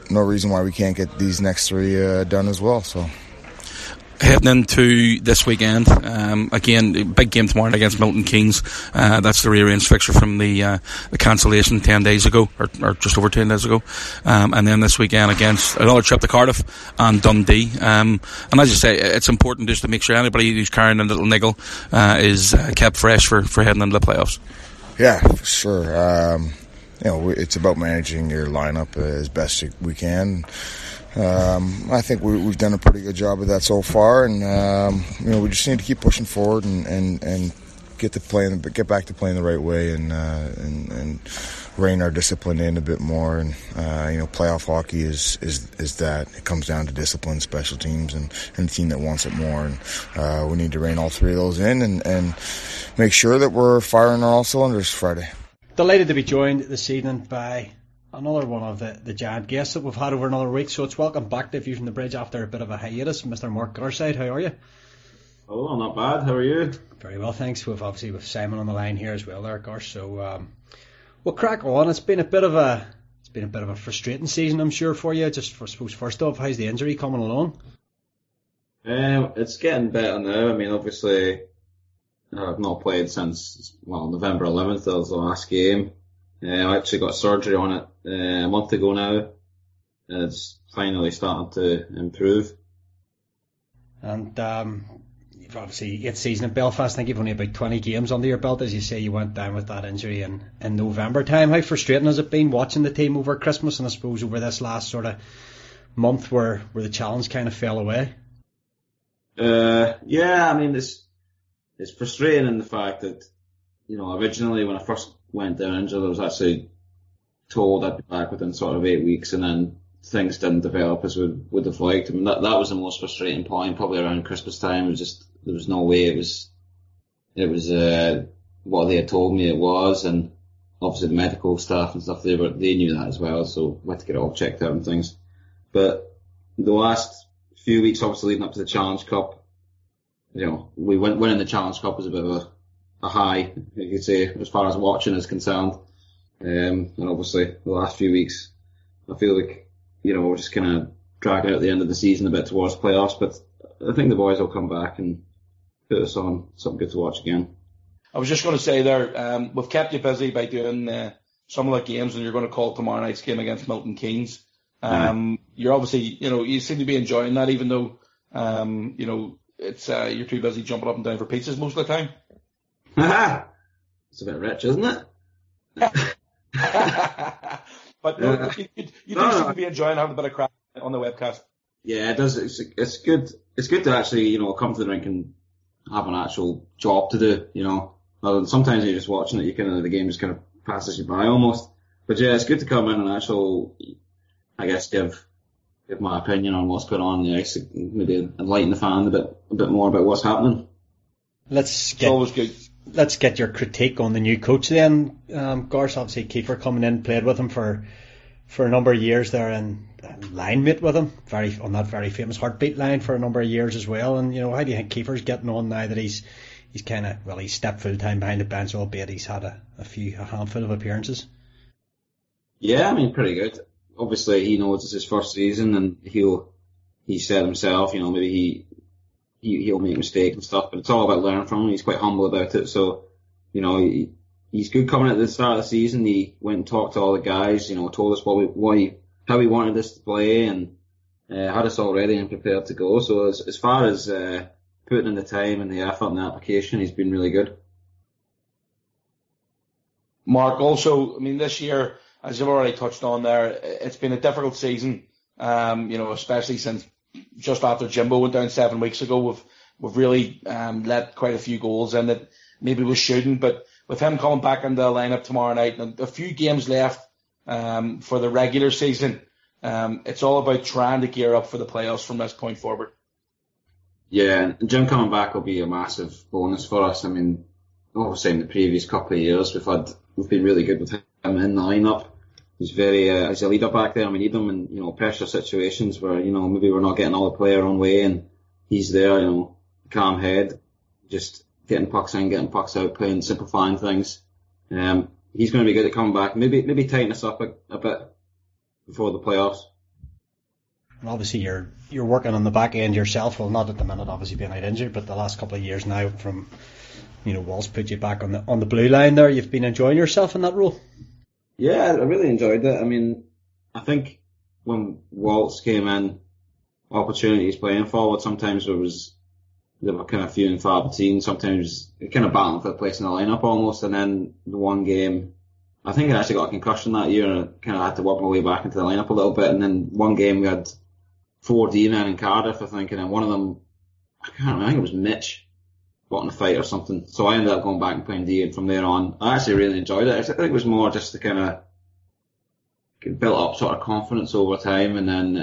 reason why we can't get these next 3 done as well. So heading into this weekend, again, big game tomorrow against Milton Keynes. That's the rearranged fixture from the cancellation 10 days ago, or just over 10 days ago. And then this weekend against another trip to Cardiff and Dundee. And as you say, it's important just to make sure anybody who's carrying a little niggle is kept fresh for heading into the playoffs. Yeah, for sure. It's about managing your lineup as best we can. I think we've done a pretty good job of that so far, and we just need to keep pushing forward and get back to playing the right way, and rein our discipline in a bit more. And playoff hockey is that. It comes down to discipline, special teams, and the team that wants it more. And we need to rein all three of those in and make sure that we're firing on all cylinders Friday. Delighted to be joined this evening by another one of the giant guests that we've had over another week. So it's welcome back to View from the Bridge after a bit of a hiatus, Mr. Mark Garside. How are you? Oh, not bad. How are you? Very well, thanks. We've obviously with Simon on the line here as well, there, Garsh. So we'll crack on. It's been a bit of a frustrating season, I'm sure, for you. First off, how's the injury coming along? It's getting better now. I mean, obviously, I've not played since November 11th. That was the last game. I actually got surgery on it a month ago now. It's finally starting to improve. And obviously, 8th season in Belfast, I think you've only about 20 games under your belt. As you say, you went down with that injury in November time. How frustrating has it been watching the team over Christmas and I suppose over this last sort of month where the challenge kind of fell away? Yeah, I mean, it's frustrating in the fact that, originally when I first went down injured, I was actually told I'd be back within sort of 8 weeks, and then things didn't develop as we would have liked. I mean, that was the most frustrating point, probably around Christmas time. It was just, there was no way it was what they had told me it was, and obviously the medical staff and stuff, they knew that as well, so we had to get it all checked out and things. But the last few weeks, obviously leading up to the Challenge Cup, we went winning the Challenge Cup was a bit of a high, you could say, as far as watching is concerned. And obviously the last few weeks, I feel like, we're just kind of dragging out the end of the season a bit towards playoffs, but I think the boys will come back and put us on something good to watch again. I was just going to say there, we've kept you busy by doing some of the games, and you're going to call tomorrow night's game against Milton Keynes. You're obviously, you seem to be enjoying that, even though, it's you're too busy jumping up and down for pizzas most of the time. It's a bit rich, isn't it? But you seem to be enjoying having a bit of crap on the webcast. Yeah, it does. It's good. It's good to actually, come to the rink and have an actual job to do. Sometimes you're just watching it. You kind of, the game just kind of passes you by almost. But yeah, it's good to come in and actually, I guess, give my opinion on what's going on. Yeah, maybe enlighten the fan a bit more about what's happening. It's always good. Let's get your critique on the new coach then. Garth, obviously Keefe coming in, played with him for a number of years there, and line mate with him, on that very famous heartbeat line for a number of years as well. And how do you think Keefe's getting on now that he's kind of, he's stepped full time behind the bench, albeit he's had a handful of appearances? Yeah, I mean, pretty good. Obviously, he knows it's his first season, and he said himself, maybe he'll make mistakes and stuff, but it's all about learning from him. He's quite humble about it. So, he's good coming at the start of the season. He went and talked to all the guys, told us how he wanted us to play, and had us all ready and prepared to go. So as far as putting in the time and the effort and the application, he's been really good. Mark, also, I mean, this year, as you've already touched on there, it's been a difficult season, especially since just after Jimbo went down 7 weeks ago. We've really let quite a few goals in that maybe we shouldn't, but with him coming back into the lineup tomorrow night and a few games left for the regular season, it's all about trying to gear up for the playoffs from this point forward. Yeah, and Jim coming back will be a massive bonus for us. I mean, obviously in the previous couple of years we've been really good with him in the lineup. He's very, he's a leader back there, and we need him in, pressure situations where, maybe we're not getting all the play our own way, and he's there, calm head, just getting pucks in, getting pucks out, playing, simplifying things. He's going to be good at coming back, maybe tighten us up a bit before the playoffs. And obviously you're working on the back end yourself, well, not at the minute, obviously being out injured, but the last couple of years now from, Walsh put you back on the blue line there. You've been enjoying yourself in that role? Yeah, I really enjoyed it. I mean, I think when Waltz came in, opportunities playing forward, sometimes there were kind of few and far between. Sometimes it kind of battled for a place in the lineup almost. And then the one game, I think I actually got a concussion that year, and I kind of had to work my way back into the lineup a little bit. And then one game we had towards the evening in Cardiff, I think, and then one of them, I can't remember, I think it was Mitch, got in a fight or something. So I ended up going back and playing D, and from there on, I actually really enjoyed it. I think it was more just to kind of built up sort of confidence over time, and then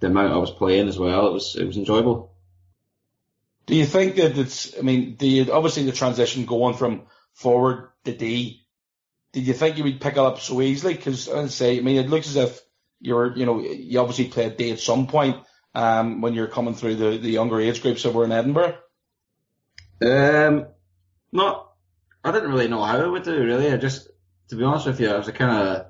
the amount I was playing as well, it was enjoyable. Do you think that it's, I mean, obviously the transition going from forward to D, did you think you would pick it up so easily? Because I'd say, I mean, it looks as if you obviously played D at some point when you're coming through the younger age groups that were in Edinburgh. I didn't really know how I would do, really. I just, to be honest with you, I was kind of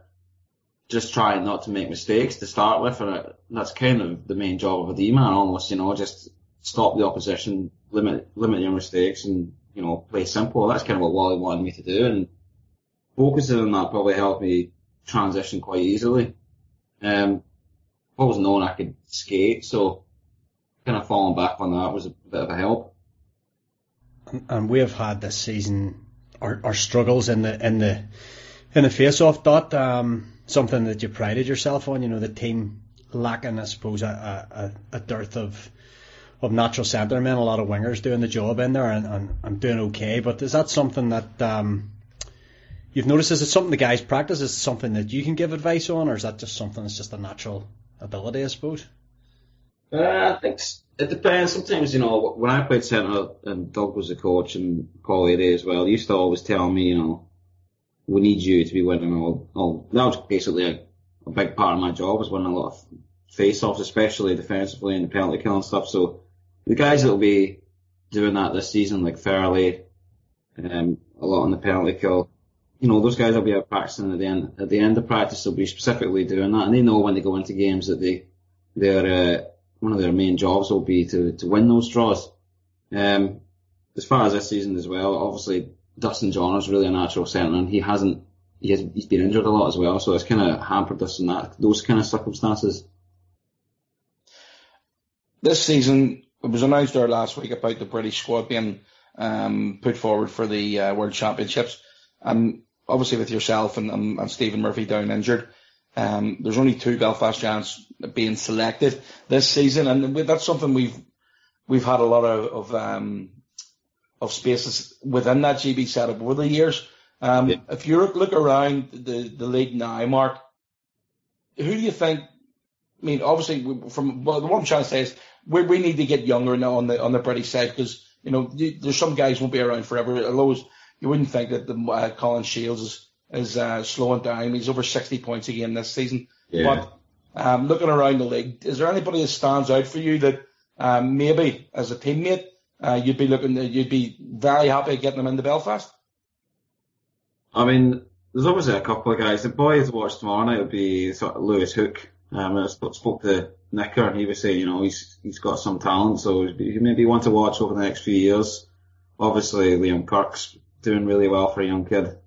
just trying not to make mistakes to start with, and that's kind of the main job of a D-man almost, just stop the opposition, limit your mistakes, and, play simple. That's kind of what Wally wanted me to do, and focusing on that probably helped me transition quite easily. I was known I could skate, so kind of falling back on that was a bit of a help. And we have had this season our struggles in the face-off dot. Something that you prided yourself on, the team lacking, I suppose, a dearth of natural centre men, a lot of wingers doing the job in there, and I'm doing okay. But is that something that you've noticed? Is it something the guys practice? Is it something that you can give advice on, or is that just something that's just a natural ability, I suppose? I think it depends. Sometimes, when I played centre and Doug was the coach and Paul Airy as well, he used to always tell me, we need you to be winning all. That was basically a big part of my job, was winning a lot of face-offs, especially defensively and the penalty kill and stuff. So the guys that will be doing that this season, like Fairley, a lot on the penalty kill, those guys will be out practicing at the end of practice. They'll be specifically doing that, and they know when they go into games that their one of their main jobs will be to win those draws. As far as this season as well, obviously, Dustin John is really a natural centre, and he's been injured a lot as well, so it's kind of hampered us in those kind of circumstances. This season, it was announced there last week about the British squad being put forward for the World Championships. Obviously with yourself and Stephen Murphy down injured, there's only 2 Belfast Giants being selected this season, and that's something we've had a lot of spaces within that GB setup over the years. Yeah. If you look around the league now, Mark, who do you think? I mean, obviously, what I'm trying to say is we need to get younger now on the British side, because there's some guys won't be around forever. Although you wouldn't think that the Colin Shields is slowing down. He's over 60 points again this season. Yeah. But looking around the league, is there anybody that stands out for you that maybe as a teammate? You'd be very happy getting them into Belfast. I mean, there's obviously a couple of guys. The boys watch tomorrow night would be sort of Lewis Hook. I spoke to Nicker, and he was saying, he's got some talent, so he may be one to watch over the next few years. Obviously, Liam Kirk's doing really well for a young kid.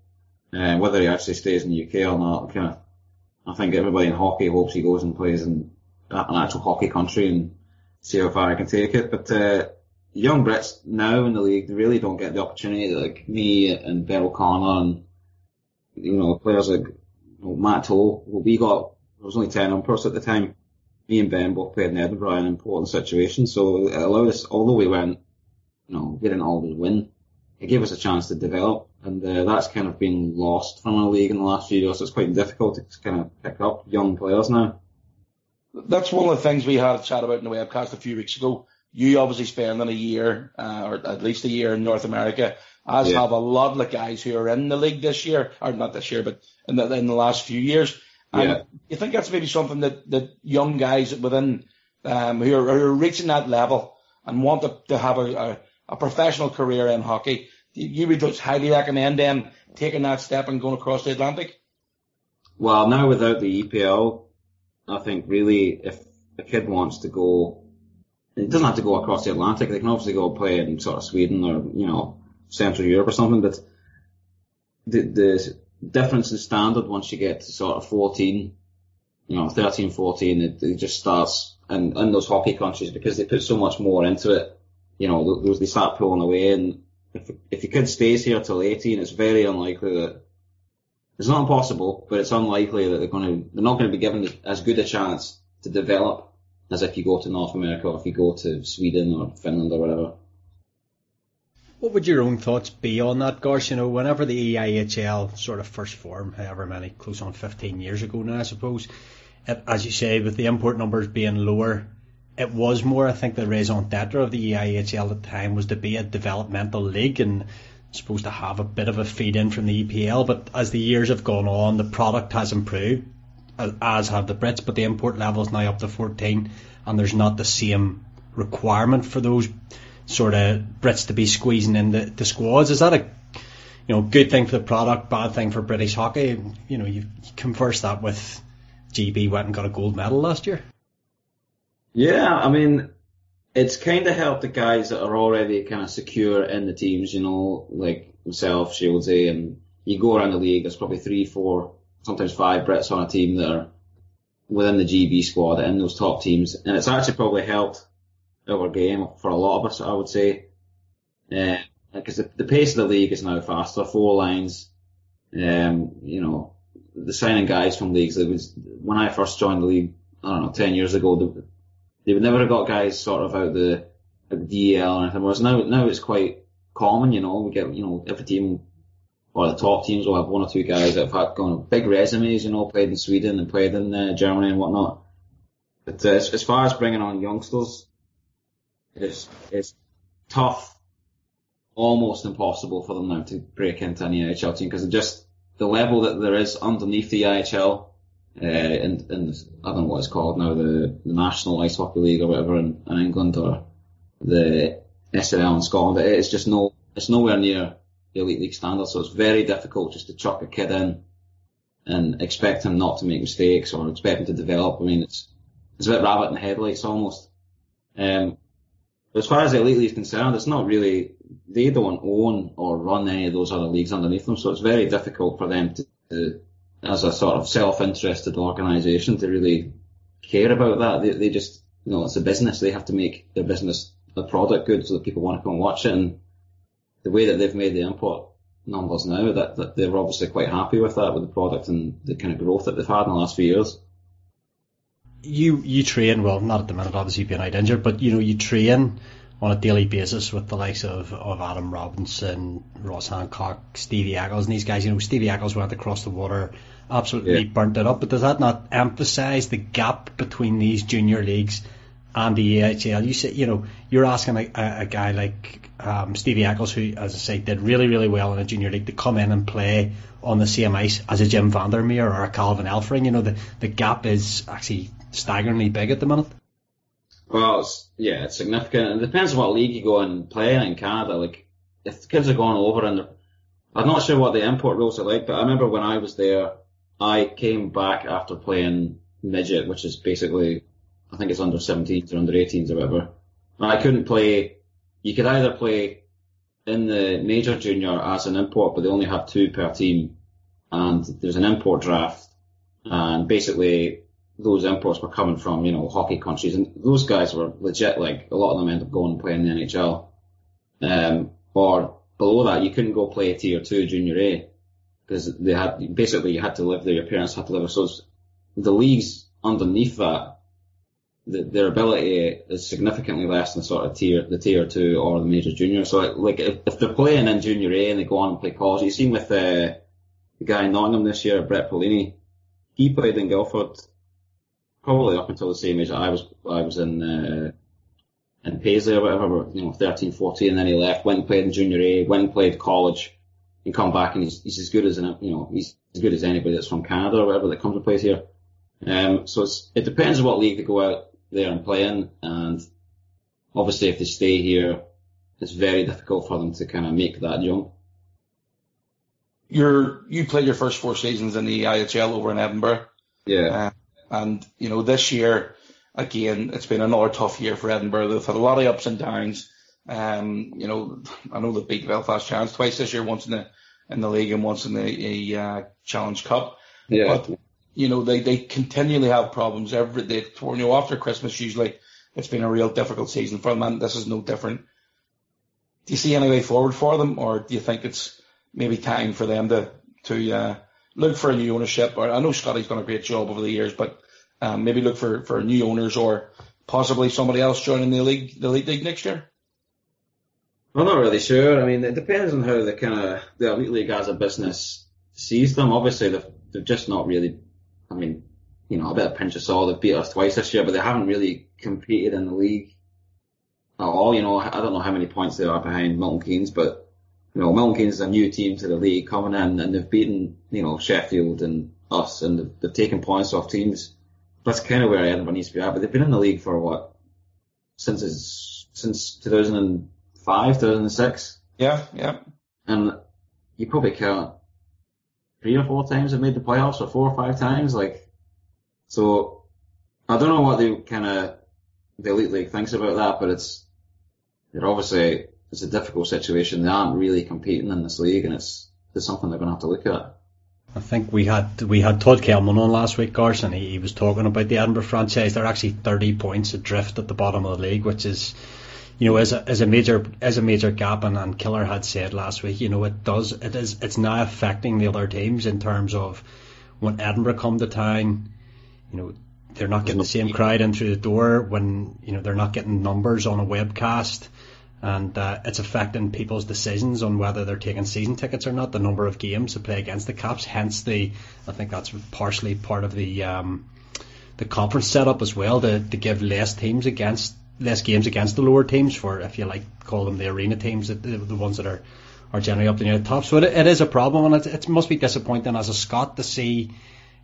Whether he actually stays in the UK or not, I think everybody in hockey hopes he goes and plays in an actual hockey country and see how far he can take it. But young Brits now in the league, they really don't get the opportunity, like me and Ben O'Connor and, players like Matt Toll. There was only 10 umpires at the time. Me and Ben both played in Edinburgh in an important situation, so it allowed us, although we went, we didn't always win, it gave us a chance to develop, and that's kind of been lost from our league in the last few years, so it's quite difficult to kind of pick up young players now. That's one of the things we had a chat about in the webcast a few weeks ago. You obviously spending a year, or at least a year in North America, as have a lot of the guys who are in the league this year, or not this year, but in the last few years. And you think that's maybe something that young guys within who are reaching that level and want to have a professional career in hockey, you would just highly recommend them taking that step and going across the Atlantic? Well, now without the EPL, I think really if a kid wants to go, it doesn't have to go across the Atlantic. They can obviously go play in sort of Sweden or, Central Europe or something, but the difference in standard once you get to sort of 14, 13, 14, it just starts in those hockey countries because they put so much more into it. They start pulling away, and if your kid stays here till 18, it's very unlikely that, it's not impossible, but it's unlikely that they're not going to be given as good a chance to develop as if you go to North America or if you go to Sweden or Finland or whatever. What would your own thoughts be on that, Garth? You know, whenever the EIHL sort of first formed, however many, close on 15 years ago now, I suppose, it, as you say, with the import numbers being lower, it was more, I think, the raison d'etre of the EIHL at the time was to be a developmental league and supposed to have a bit of a feed in from the EPL. But as the years have gone on, the product has improved, as have the Brits, but the import level is now up to 14, and there's not the same requirement for those sort of Brits to be squeezing in the squads. Is that a, you know, good thing for the product, bad thing for British hockey? You know, you converse that with GB went and got a gold medal last year. Yeah, I mean, it's kind of helped the guys that are already kind of secure in the teams, you know, like myself, Shieldsy, and you go around the league, there's probably 3, 4, sometimes 5 Brits on a team that are within the GB squad in those top teams, and it's actually probably helped our game for a lot of us, I would say, because the pace of the league is now faster, 4 lines. You know, the signing guys from leagues, it was, when I first joined the league, I don't know, 10 years ago, they would never have got guys sort of out the DEL or anything. Whereas now it's quite common, you know, we get, you know, every team or the top teams will have 1 or 2 guys that have had gone big resumes, you know, played in Sweden and played in Germany and whatnot. But as far as bringing on youngsters, it's tough, almost impossible for them now to break into an EIHL team because just the level that there is underneath the EIHL, and I don't know what it's called now, the National Ice Hockey League or whatever in England or the SNL in Scotland, it's just it's nowhere near the Elite League standard, so it's very difficult just to chuck a kid in and expect him not to make mistakes or expect him to develop. I mean, it's a bit rabbit in the headlights almost. But as far as the Elite League is concerned, it's not really, they don't own or run any of those other leagues underneath them, so it's very difficult for them to as a sort of self-interested organisation, to really care about that. They just, you know, it's a business. They have to make their business, their product good so that people want to come and watch it. And the way that they've made the import numbers now, that they're obviously quite happy with that, with the product and the kind of growth that they've had in the last few years. You train, well, not at the minute, obviously being out injured, but you know, you train on a daily basis with the likes of Adam Robinson, Ross Hancock, Stevie Eccles, and these guys. You know, Stevie Eccles went across the water, absolutely burnt it up, but does that not emphasise the gap between these junior leagues and the EHL? You say, you know, you're asking a guy like Stevie Eccles, who, as I say, did really, really well in a junior league, to come in and play on the same ice as a Jim Vandermeer or a Calvin Elfring. You know, the gap is actually staggeringly big at the minute. Well, it's significant. It depends on what league you go and play in Canada. Like, if the kids are going over and I'm not sure what the import rules are like, but I remember when I was there, I came back after playing midget, which is basically, I think it's under 17s or under 18s or whatever. And I couldn't play, you could either play in the major junior as an import, but they only have 2 per team, and there's an import draft, and basically those imports were coming from, you know, hockey countries, and those guys were legit, like, a lot of them ended up going and playing in the NHL. Or below that, you couldn't go play Tier 2 Junior A, because they had, basically you had to live there, your parents had to live there, so the leagues underneath that, their ability is significantly less than sort of the Tier 2 or the Major Junior, so like, if they're playing in Junior A and they go on and play college, you've seen with the guy in Nottingham this year, Brett Polini, he played in Guildford probably up until the same age that I was in Paisley or whatever, you know, 13, 14, and then he left, went and played in Junior A, went and played college, and come back, and he's as good as, you know, he's as good as anybody that's from Canada or whatever that comes and plays here. So it depends on what league they go out there and play in, and obviously if they stay here, it's very difficult for them to kind of make that jump. You played your first 4 seasons in the EIHL over in Edinburgh. Yeah. And, you know, this year, again, it's been another tough year for Edinburgh. They've had a lot of ups and downs. You know, I know they beat Belfast Giants twice this year, once in the league and once in the Challenge Cup. Yeah. But, you know, they continually have problems every day. You know, after Christmas, usually, it's been a real difficult season for them, and this is no different. Do you see any way forward for them, or do you think it's maybe time for them to look for a new ownership? Or I know Scotty's done a great job over the years, but maybe look for new owners or possibly somebody else joining the Elite League next year? I'm not really sure. I mean, it depends on how the Elite League as a business sees them. Obviously, they've just not really, I mean, you know, a bit of pinch of salt. They've beat us twice this year, but they haven't really competed in the league at all. You know, I don't know how many points they are behind Milton Keynes, but, you know, Milton Keynes is a new team to the league coming in, and they've beaten, you know, Sheffield and us, and they've taken points off teams. That's kind of where Edinburgh needs to be at, but they've been in the league for what? Since 2005, 2006? Yeah, yeah. And you probably count 3 or 4 times they've made the playoffs, or 4 or 5 times, like, so I don't know what the Elite League thinks about that, but it's a difficult situation. They aren't really competing in this league, and it's something they're going to have to look at. I think we had Todd Kelman on last week, Carson, and he was talking about the Edinburgh franchise. They're actually 30 points adrift at the bottom of the league, which is, you know, is a major gap. And Killer had said last week, you know, it's now affecting the other teams in terms of when Edinburgh come to town, you know, they're not getting the same crowd in through the door, when, you know, they're not getting numbers on a webcast. And it's affecting people's decisions on whether they're taking season tickets or not, the number of games to play against the Caps. Hence, I think that's partially part of the conference setup as well, to give less games against the lower teams, for, if you like, call them the arena teams, the ones that are generally up near the top. So it is a problem, and it must be disappointing as a Scot to see,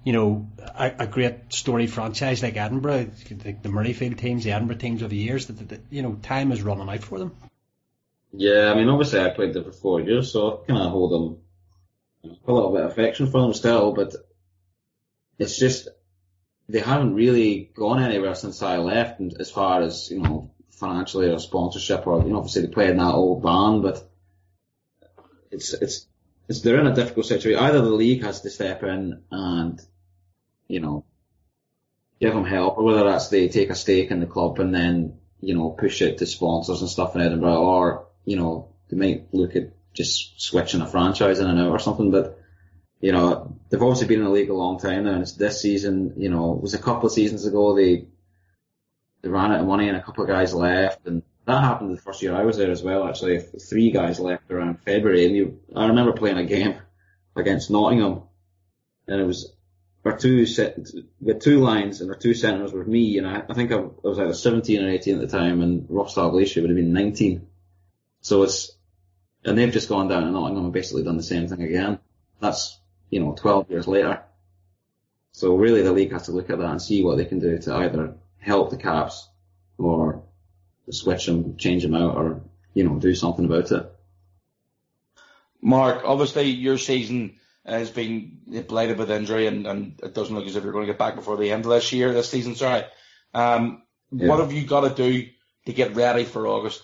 you know, a great storied franchise like Edinburgh, the Murrayfield teams, the Edinburgh teams over the years, that you know, time is running out for them. Yeah, I mean, obviously I played there for 4 years, so I kind of hold them, a little bit of affection for them still, but it's just, they haven't really gone anywhere since I left, and as far as, you know, financially or sponsorship, or, you know, obviously they play in that old band, but it's they're in a difficult situation. Either the league has to step in and, you know, give them help, or whether that's they take a stake in the club and then, you know, push it to sponsors and stuff in Edinburgh, or, you know, they might look at just switching a franchise in and out or something. But, you know, they've obviously been in the league a long time now, and it's this season, you know, it was a couple of seasons ago they ran out of money and a couple of guys left, and that happened the first year I was there as well, actually. 3 guys left around February, and I remember playing a game against Nottingham, and it was, we had 2 lines, and our 2 centres were me, and I think I was either 17 or 18 at the time, and Rostov Glacier would have been 19. So and they've just gone down to Nottingham and basically done the same thing again. That's, you know, 12 years later. So really the league has to look at that and see what they can do to either help the Caps, or switch them, change them out, or, you know, do something about it. Mark, obviously your season has been blighted with injury, and it doesn't look as if you're going to get back before the end of this season, sorry. Yeah. What have you got to do to get ready for August?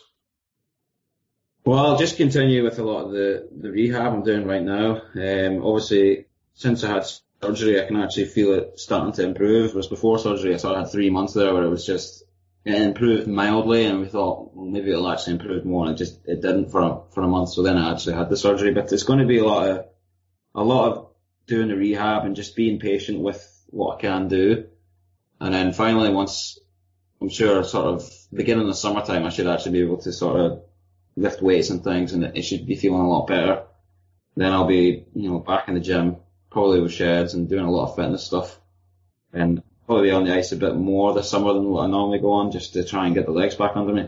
Well, I'll just continue with a lot of the rehab I'm doing right now. Obviously, since I had surgery, I can actually feel it starting to improve. Whereas before surgery, I sort of had 3 months there where it was just, it improved mildly, and we thought, well, maybe it'll actually improve more, and it didn't for a month. So then I actually had the surgery, but it's going to be a lot of doing the rehab and just being patient with what I can do. And then finally, once I'm sure, sort of beginning of summertime, I should actually be able to sort of lift weights and things, and it should be feeling a lot better. Then I'll be, you know, back in the gym, probably with sheds and doing a lot of fitness stuff, and probably on the ice a bit more this summer than what I normally go on, just to try and get the legs back under me.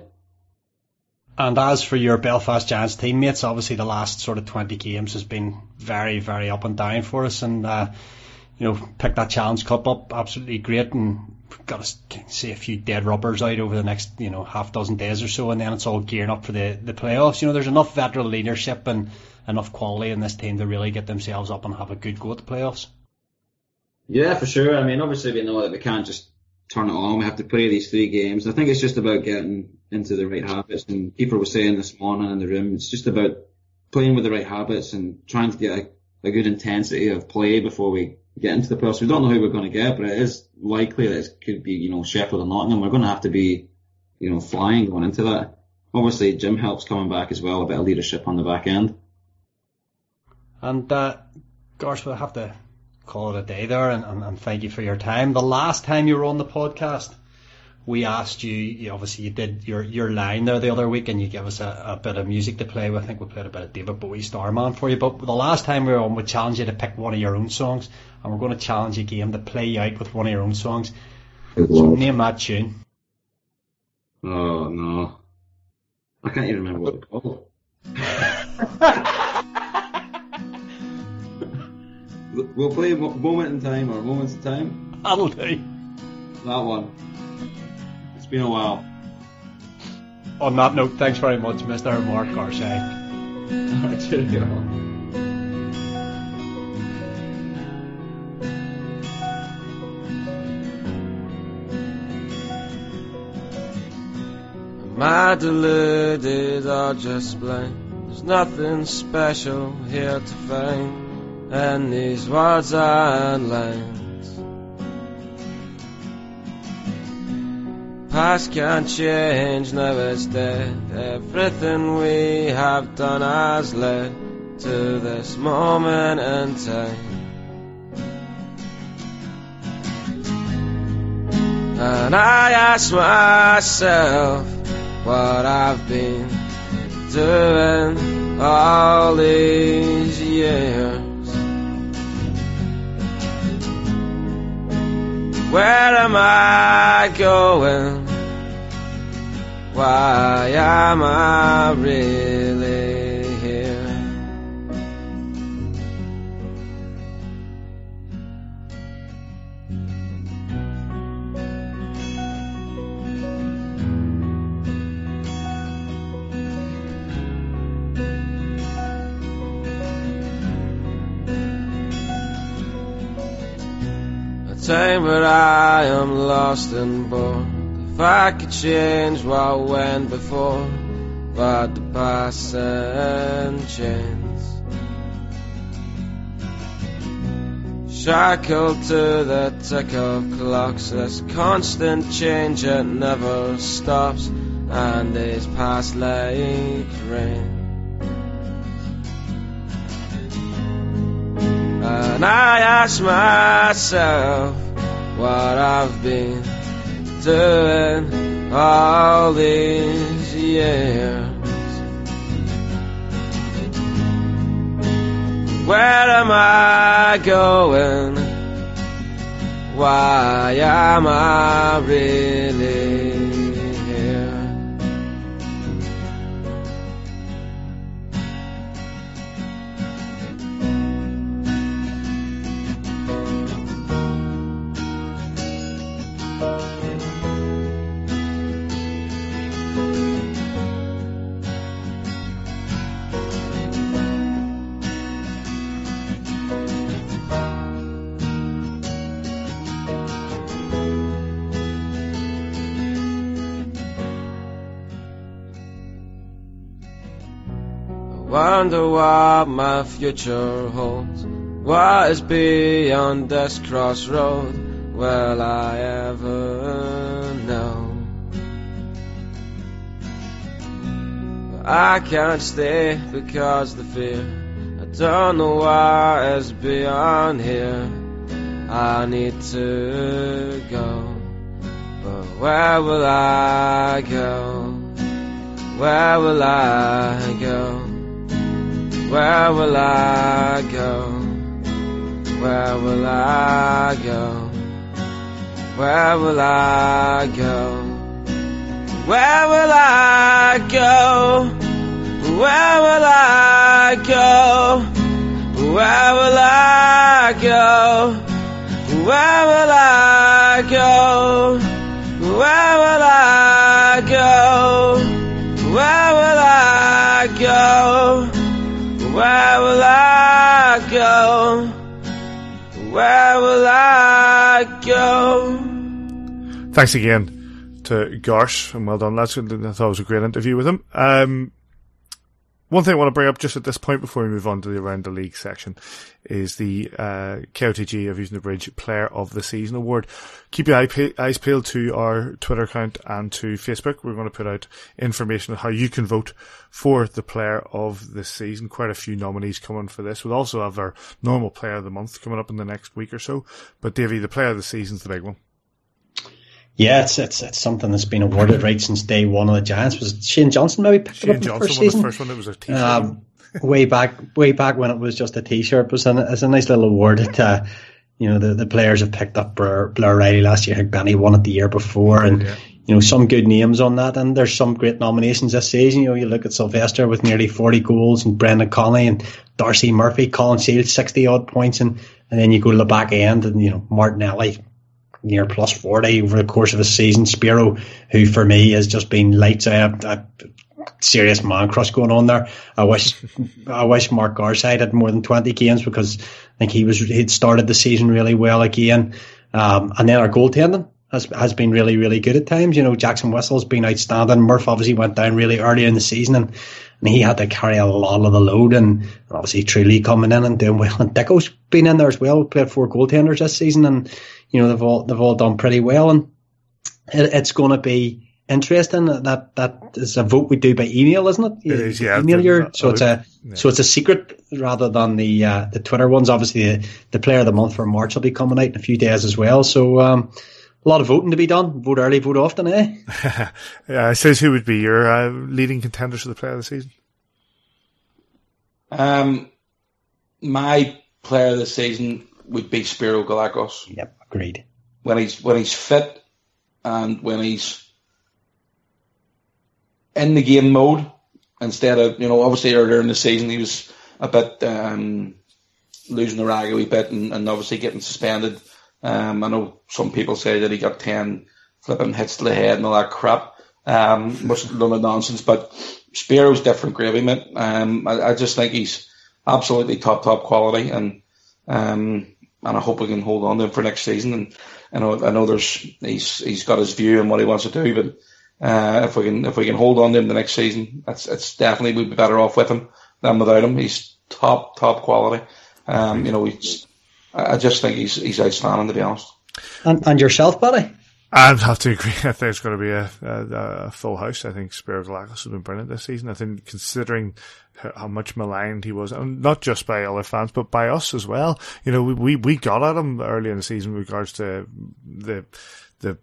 And as for your Belfast Giants teammates, obviously the last sort of 20 games has been very, very up and down for us, and you know, picked that Challenge Cup up absolutely great, and got to see a few dead rubbers out over the next, you know, half dozen days or so, and then it's all gearing up for the playoffs. You know, there's enough veteran leadership and enough quality in this team to really get themselves up and have a good go at the playoffs. Yeah, for sure. I mean, obviously we know that we can't just turn it on. We have to play these 3 games. I think it's just about getting into the right habits. And Keeper was saying this morning in the room, it's just about playing with the right habits and trying to get a good intensity of play before we get into the playoffs. We don't know who we're going to get, but it is likely that it could be, you know, Sheffield or Nottingham. We're going to have to be, you know, flying going into that. Obviously, Jim helps coming back as well, a bit of leadership on the back end. And, Garth, we'll have to call it a day there, and thank you for your time. The last time you were on the podcast we asked you, obviously you did your line there the other week, and you gave us a bit of music to play with. I think we played a bit of David Bowie, Starman, for you. But the last time we were on, we challenged you to pick one of your own songs, and we're going to challenge you again to play you out with one of your own songs. So name that tune. Oh, no. I can't even remember what it's called. We'll play Moment in Time, or Moments in Time. That'll do. That one. It's been a while. On that note, thanks very much, Mr. Mark Garside. Cheers. My deluded are just plain. There's nothing special here to find, and these words are lines. Past can't change, now it's dead. Everything we have done has led to this moment in time. And I ask myself what I've been doing all these years. Where am I going? Why am I really here? Time where I am lost and bored. If I could change what went before, but the past and chance, shackled to the tick of clocks. This constant change, it never stops, and days pass like rain. And I ask myself what I've been doing all these years. Where am I going? Why am I really here? Wonder what my future holds. What is beyond this crossroad? Will I ever know? I can't stay because the fear. I don't know what is beyond here. I need to go, but where will I go? Where will I go? Where will I go? Where will I go? Where will I go? Where will I go? Where will I go? Where will I go? Where will I go? Where will I go? Where will I go? Where will I go? Where will I go? Thanks again to Garsh, and well done, lads. I thought it was a great interview with him. One thing I want to bring up just at this point before we move on to the Around the League section is the KOTG of Using the Bridge Player of the Season Award. Keep your eyes peeled to our Twitter account and to Facebook. We're going to put out information on how you can vote for the Player of the Season. Quite a few nominees coming for this. We'll also have our normal Player of the Month coming up in the next week or so. But Davey, the Player of the Season's the big one. Yeah, it's something that's been awarded right since day one of the Giants. Was it Shane Johnson maybe picked it up in the first season? Shane Johnson was the first one that was a T-shirt. Way back when it was just a T-shirt. It was a nice little award that the players have picked up. Blair Riley last year, Benny won it the year before, and some good names on that. And there's some great nominations this season. You look at Sylvester with nearly 40 goals, and Brendan Conley and Darcy Murphy, Colin Shields 60 odd points, and then you go to the back end and Martinelli, near plus 40 over the course of a season. Spiro, who for me has just been lights out, serious man crush going on there. I wish Mark Garside had more than 20 games, because I think he'd started the season really well again. And then our goaltending has been really, really good at times. Jackson Whistle's been outstanding. Murph obviously went down really early in the season, and he had to carry a lot of the load, and obviously Truly coming in and doing well. And Dicko's been in there as well. We played 4 goaltenders this season, and they've all done pretty well, and it's going to be interesting. That is a vote we do by email, isn't it? It is, yeah. So it's a secret rather than the Twitter ones. Obviously, the Player of the Month for March will be coming out in a few days as well. So a lot of voting to be done. Vote early, vote often, eh? It says who would be your leading contenders for the Player of the Season. My Player of the Season would be Spiro Goulakos. Yep, agreed. When he's fit and when he's in the game mode, instead of obviously earlier in the season he was a bit losing the rag a wee bit and obviously getting suspended. I know some people say that he got 10 flipping hits to the head and all that crap, most of the nonsense. But Spiro's different gravy, mate. I just think he's absolutely top quality, and I hope we can hold on to him for next season. And I know he's got his view and what he wants to do, but if we can hold on to him the next season, it's definitely we'd be better off with him than without him. He's top quality. I just think he's outstanding, to be honest. And yourself, buddy? I'd have to agree. I think it's going to be a full house. I think Spiro Goulakos has been brilliant this season. I think, considering how much maligned he was, and not just by other fans, but by us as well. We got at him early in the season in regards to the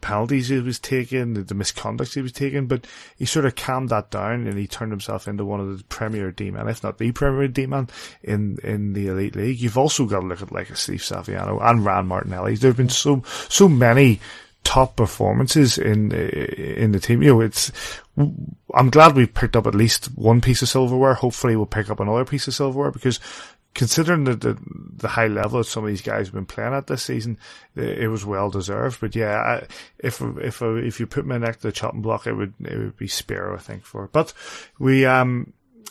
penalties he was taking, the misconducts he was taking, but he sort of calmed that down and he turned himself into one of the premier D-men, if not the premier D-man in the Elite League. You've also got to look at like a Steve Saviano and Ryan Martinelli. There have been so many top performances in the team. I'm glad we picked up at least one piece of silverware. Hopefully we'll pick up another piece of silverware, because considering the high level that some of these guys have been playing at this season, it was well deserved. But yeah, if you put my neck to the chopping block, it would be Spiro, I think, for it. But I'm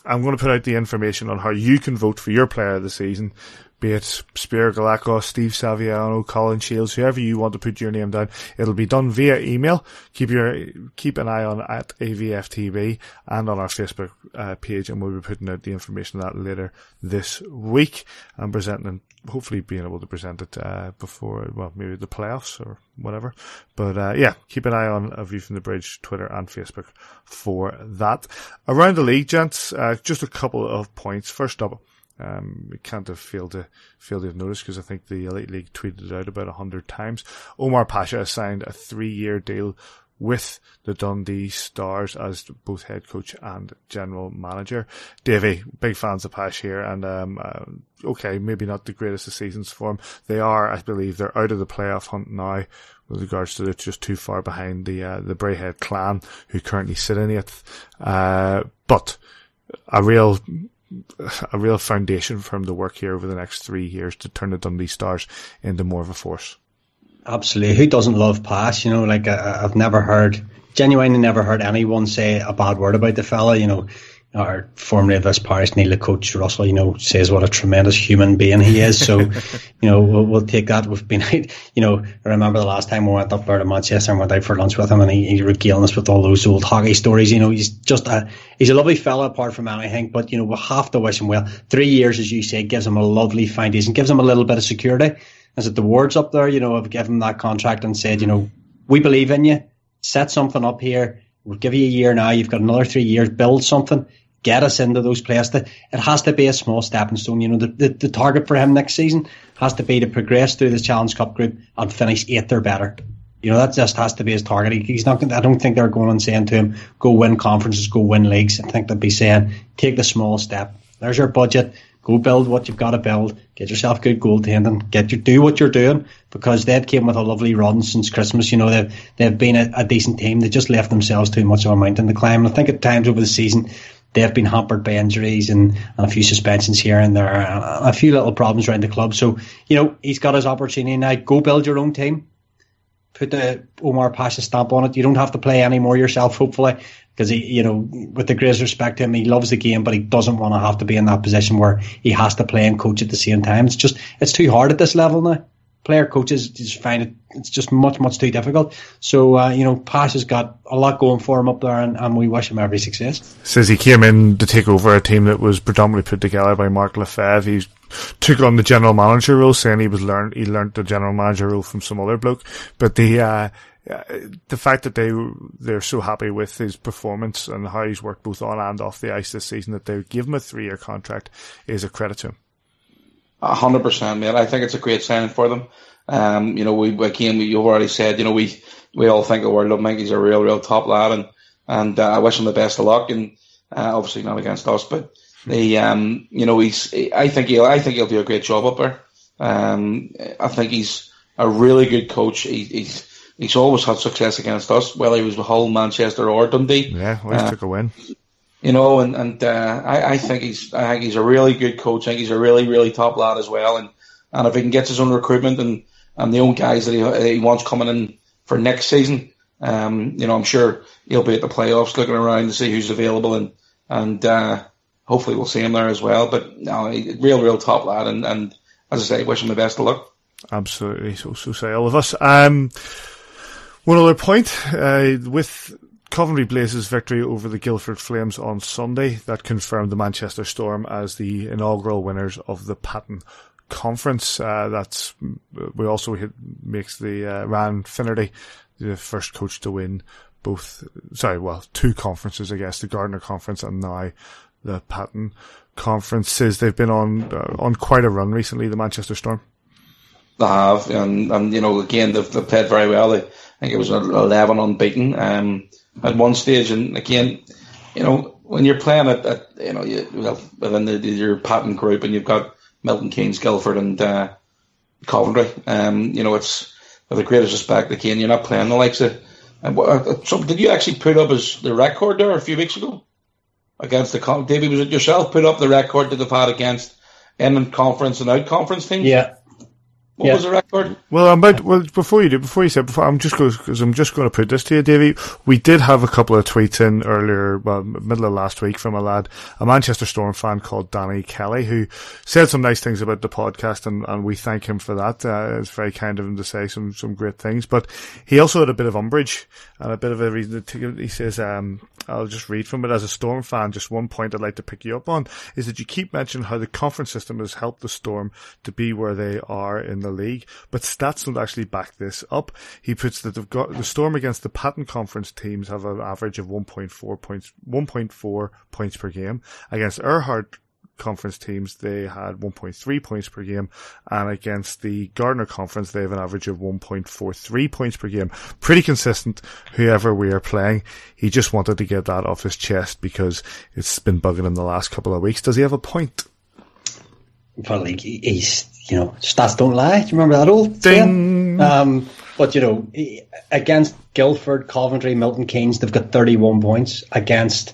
going to put out the information on how you can vote for your Player of the Season, be it Spiro Goulakos, Steve Saviano, Colin Shields, whoever you want to put your name down. It'll be done via email. Keep an eye on at AVFTB and on our Facebook page, and we'll be putting out the information on that later this week and presenting, and hopefully being able to present it before, well, maybe the playoffs or whatever. But yeah, keep an eye on A View from the Bridge, Twitter and Facebook for that. Around the league, gents, just a couple of points. First up, we can't have failed to have noticed, because I think the Elite League tweeted it out about 100 times. Omar Pacha signed a 3-year deal with the Dundee Stars as both head coach and general manager. Davey, big fans of Pacha here, and okay, maybe not the greatest of seasons for them. They are, I believe, they're out of the playoff hunt now, with regards to they're just too far behind the Braehead Clan, who currently sit in 8th. But a real foundation for him to work here over the next 3 years to turn the Dundee Stars into more of a force. Absolutely. Who doesn't love Pass? I've genuinely never heard anyone say a bad word about the fella. Our formerly of this parish, Neil, the coach Russell, says what a tremendous human being he is. So, we'll take that. We've been out, I remember the last time we went up there to Manchester and went out for lunch with him, and he regaling us with all those old hockey stories. He's just he's a lovely fella apart from anything, but, we have to wish him well. 3 years, as you say, gives him a lovely foundation, gives him a little bit of security. As at the wards up there, have given him that contract and said, we believe in you, set something up here. We'll give you a year now. You've got another 3 years. Build something. Get us into those places. It has to be a small stepping stone. The target for him next season has to be to progress through the Challenge Cup group and finish 8th or better. You know, that just has to be his target. He's not. I don't think they're going and saying to him, go win conferences, go win leagues. I think they'd be saying, take the small step. There's your budget. Go build what you've got to build. Get yourself good goaltending. Do what you're doing, because that came with a lovely run since Christmas. You know, they've been a decent team. They just left themselves too much of a mountain to climb. And I think at times over the season, they've been hampered by injuries and a few suspensions here and there, and a few little problems around the club. So, you know, he's got his opportunity now. Go build your own team. Put the Omar Pacha stamp on it. You don't have to play anymore yourself, hopefully, because he, you know, with the greatest respect to him, he loves the game, but he doesn't want to have to be in that position where he has to play and coach at the same time. It's just, it's too hard at this level now. Player coaches just find it, it's just much too difficult. So, you know, Pacha's got a lot going for him up there, and we wish him every success. Says he came in to take over a team that was predominantly put together by Mark Lefebvre. He took on the general manager role, saying he learned the general manager role from some other bloke. But the fact that they're so happy with his performance and how he's worked both on and off the ice this season, that they give him a 3-year contract, is a credit to him. 100%, mate. I think it's a great signing for them. You know, you've already said, you know, we all think the world of Mike. He's a real top lad, and I wish him the best of luck. And obviously not against us, but you know, I think he'll do a great job up there. I think he's a really good coach. He's always had success against us, whether he was with Hull, Manchester, or Dundee. Yeah, always took a win. You know, and I think he's a really good coach. I think he's a really top lad as well. And if he can get his own recruitment and the own guys that he wants coming in for next season, you know, I'm sure he'll be at the playoffs looking around to see who's available, and hopefully we'll see him there as well. But no, real top lad, and as I say, wish him the best of luck. Absolutely, so say all of us. One other point with Coventry Blaze's victory over the Guildford Flames on Sunday, that confirmed the Manchester Storm as the inaugural winners of the Patton Conference. Makes the Ryan Finnerty the first coach to win two conferences, I guess, the Gardner Conference and now the Patton Conference. Says they've been on quite a run recently, the Manchester Storm. They have, and you know, again, they've played very well. I think it was 11 unbeaten. At one stage, and again, you know, when you're playing within your Patton group, and you've got Milton Keynes, Guildford, and Coventry, you know, it's with the greatest respect. Again, you're not playing the likes of. So did you actually put up the record there a few weeks ago against the? Davey, was it yourself put up the record that they've had against in conference and out conference teams? Yeah. What was the record? Well, I'm just going to put this to you, Davey. We did have a couple of tweets in earlier, middle of last week, from a Manchester Storm fan called Danny Kelly, who said some nice things about the podcast, and we thank him for that. It's very kind of him to say some great things, but he also had a bit of umbrage and a bit of a reason. He says, I'll just read from it. As a Storm fan, just one point I'd like to pick you up on is that you keep mentioning how the conference system has helped the Storm to be where they are in the league, but stats don't actually back this up. He puts that they've got the Storm against the Patton Conference teams have an average of 1.4 points per game. Against Erhard Conference teams, they had 1.3 points per game, and against the Gardner Conference, they have an average of 1.43 points per game. Pretty consistent, whoever we are playing. He just wanted to get that off his chest because it's been bugging him the last couple of weeks. Does he have a point? Well, he's, you know, stats don't lie. Do you remember that old thing? But, you know, against Guildford, Coventry, Milton Keynes, they've got 31 points. Against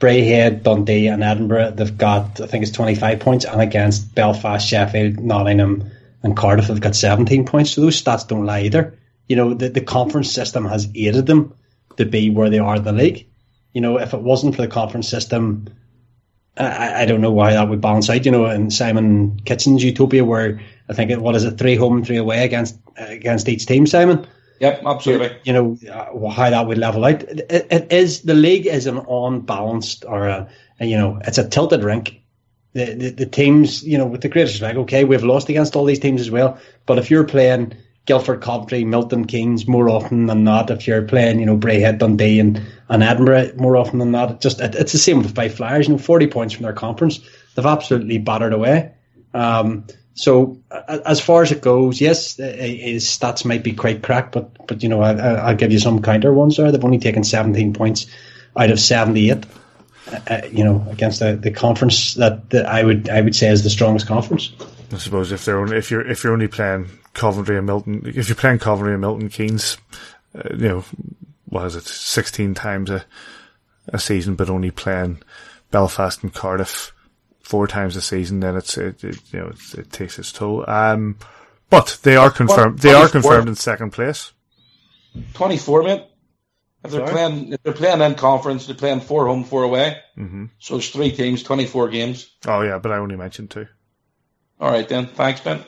Braehead, Dundee and Edinburgh, they've got, I think it's 25 points. And against Belfast, Sheffield, Nottingham and Cardiff, they've got 17 points. So those stats don't lie either. You know, the conference system has aided them to be where they are in the league. You know, if it wasn't for the conference system, I don't know why that would balance out, you know, in Simon Kitchen's Utopia, where I think, 3 home and 3 away against each team, Simon? Yep, absolutely. You know, how that would level out. The league is an unbalanced, or, you know, it's a tilted rink. The teams, you know, with the greatest respect, okay, we've lost against all these teams as well, but if you're playing Guildford, Coventry, Milton Keynes more often than not, if you're playing, you know, Braehead, Dundee and Edinburgh more often than not, it's the same with the Fife Flyers, you know, 40 points from their conference. They've absolutely battered away. So as far as it goes, yes, his stats might be quite cracked, but you know, I'll give you some counter ones there. They've only taken 17 points out of 78, you know, against the conference that I would say is the strongest conference. I suppose if you're only playing Coventry and Milton, if you're playing Coventry and Milton Keynes, you know, what is it, 16 times a season, but only playing Belfast and Cardiff 4 times a season, then it takes its toll. But they are confirmed. They are confirmed in second place. 24, mate. If they're playing in conference, they're playing 4 home, 4 away. Mm-hmm. So it's 3 teams, 24 games. Oh yeah, but I only mentioned 2. All right then, thanks, Ben.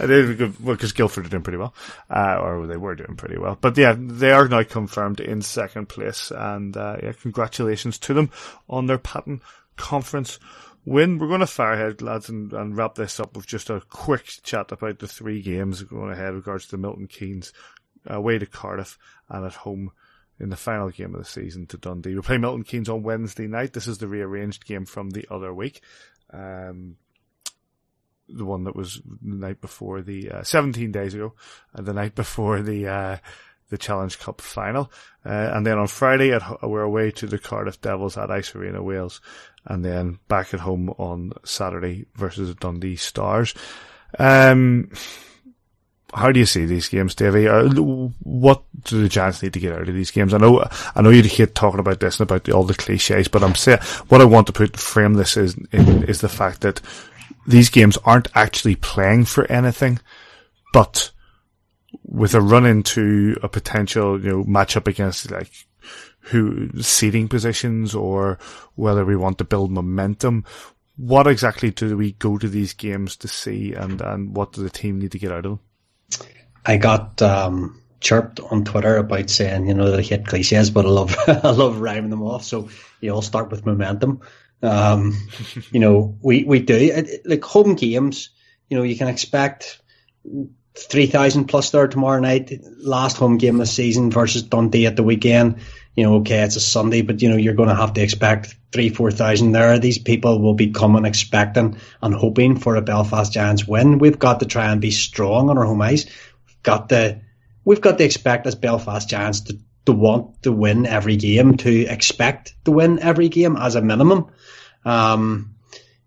I did because Guildford are doing pretty well, or they were doing pretty well. But yeah, they are now confirmed in second place, and yeah, congratulations to them on their Patton Conference win. We're going to fire ahead, lads, and wrap this up with just a quick chat about the 3 games going ahead in regards to Milton Keynes, away to Cardiff, and at home in the final game of the season to Dundee. We play Milton Keynes on Wednesday night. This is the rearranged game from the other week. The one that was the night before the 17 days ago, and the night before the Challenge Cup final, and then on Friday we're away to the Cardiff Devils at SSE Arena, Wales, and then back at home on Saturday versus the Dundee Stars. How do you see these games, Davey? What do the Giants need to get out of these games? I know you hate talking about this and about all the cliches, but I'm saying what I want to frame this is the fact that these games aren't actually playing for anything, but with a run into a potential, you know, matchup against like who seeding positions or whether we want to build momentum. What exactly do we go to these games to see, and what does the team need to get out of them? I got chirped on Twitter about saying, you know, that I hate cliches, but I love rhyming them off. So you all start with momentum. You know, we do like home games. You know, you can expect 3,000 plus there tomorrow night. Last home game this season versus Dundee at the weekend. You know, okay, it's a Sunday, but you know you're going to have to expect 3,000-4,000 there. These people will be coming expecting and hoping for a Belfast Giants win. We've got to try and be strong on our home ice. We've got to expect as Belfast Giants to want to win every game, to expect to win every game as a minimum. You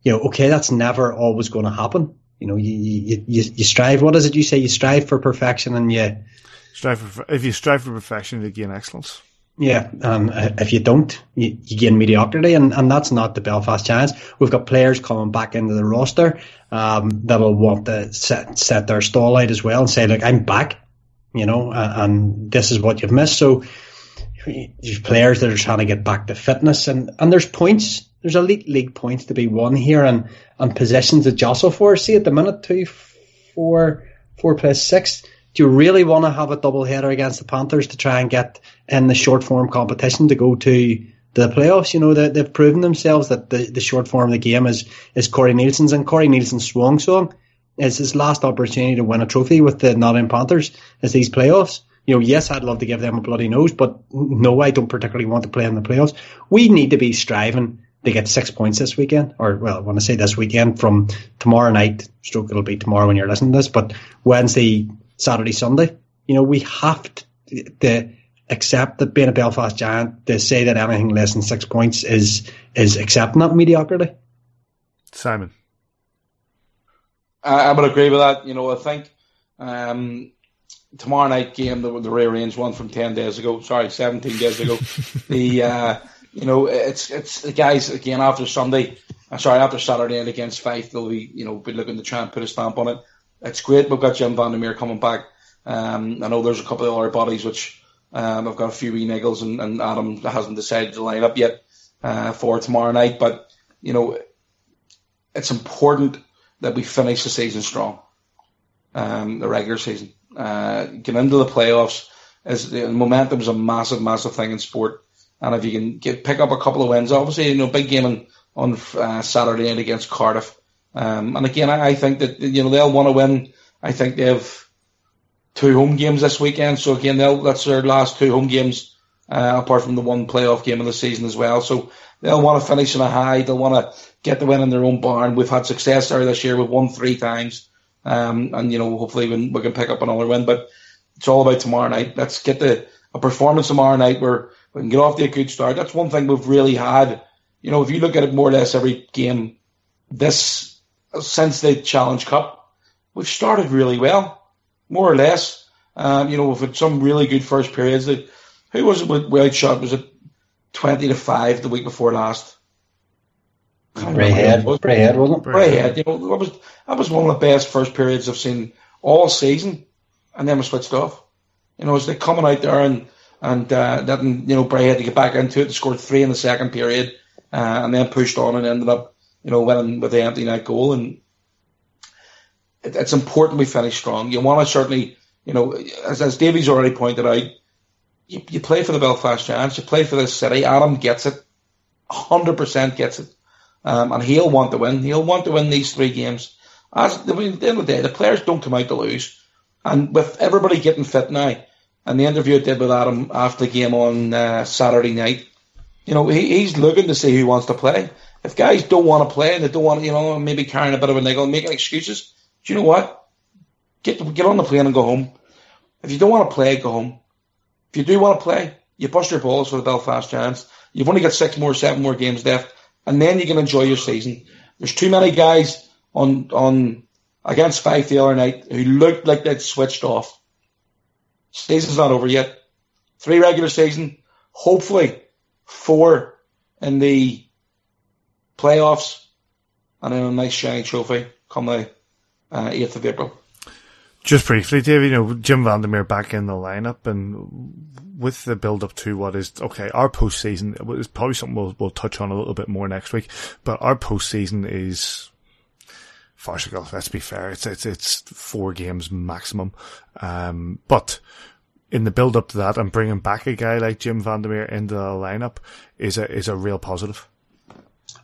know, okay, that's never always going to happen. You know, you strive. What is it you say? You strive for perfection, and if you strive for perfection, you gain excellence. Yeah, if you don't, you gain mediocrity, and that's not the Belfast Giants. We've got players coming back into the roster that will want to set their stall out as well and say, "Look, I'm back." You know, and this is what you've missed. So there's players that are trying to get back to fitness, and there's points. There's elite league points to be won here, and positions to jostle for. See, at the minute, 2, 4, 4 plus 6. Do you really want to have a double header against the Panthers to try and get in the short form competition to go to the playoffs? You know, they've proven themselves that the short form of the game is Corey Nielsen's, and Corey Nielsen's swan song. It's his last opportunity to win a trophy with the Nottingham Panthers as these playoffs. You know, yes, I'd love to give them a bloody nose, but no, I don't particularly want to play in the playoffs. We need to be striving to get 6 points this weekend, or, well, when I say this weekend, from tomorrow night, stroke it'll be tomorrow when you're listening to this, but Wednesday, Saturday, Sunday. You know, we have to accept that being a Belfast Giant, to say that anything less than 6 points is accepting that mediocrity. Simon. I would agree with that. You know, I think tomorrow night game, the rearranged one from 17 days ago. You know, it's the guys again after Saturday and against Fife, they'll be looking to try and put a stamp on it. It's great. We've got Jim Vandermeer coming back. I know there's a couple of other bodies which I've got a few wee niggles, and Adam hasn't decided to line up yet for tomorrow night. But you know, it's important that we finish the season strong, the regular season. Get into the playoffs. Momentum is a massive, massive thing in sport. And if you can pick up a couple of wins, obviously, you know, big game on Saturday night against Cardiff. And again, I think that, you know, they'll want to win. I think they have 2 home games this weekend. So again, that's their last 2 home games apart from the one playoff game of the season as well. So they'll want to finish in a high. They'll want to get the win in their own barn. We've had success there this year. We've won 3 times. And, you know, hopefully we can pick up another win. But it's all about tomorrow night. Let's get a performance tomorrow night where we can get off to a good start. That's one thing we've really had. You know, if you look at it more or less every game this since the Challenge Cup, we've started really well, more or less. You know, we've had some really good first periods. Who was it we outshot? Was it 20-5 the week before last? Braehead, wasn't it? Braehead. You know, that was one of the best first periods I've seen all season, and then we switched off. You know, it's like coming out there and letting, you know, Braehead to get back into it. They scored 3 in the second period, and then pushed on and ended up, you know, winning with the empty net goal. And it's important we finish strong. You want to certainly, you know, as Davey's already pointed out, you play for the Belfast Giants, you play for this city. Adam gets it, 100% gets it. And he'll want to win. He'll want to win these 3 games. At the end of the day, the players don't come out to lose. And with everybody getting fit now, and the interview I did with Adam after the game on Saturday night, you know, he's looking to see who wants to play. If guys don't want to play and they don't want, you know, maybe carrying a bit of a niggle, making excuses, do you know what? Get on the plane and go home. If you don't want to play, go home. If you do want to play, you bust your balls for the Belfast Giants. You've only got 7 more games left. And then you can enjoy your season. There's too many guys on against Fife the other night who looked like they'd switched off. Season's not over yet. 3 regular season, hopefully 4 in the playoffs, and then a nice shiny trophy come the 8th of April. Just briefly, Dave, you know, Jim Vandermeer back in the lineup, and with the build-up to what is, okay, our post-season is probably something we'll touch on a little bit more next week, but our post-season is farcical, let's be fair. It's 4 games maximum. But in the build-up to that, and bringing back a guy like Jim Vandermeer into the lineup is a real positive.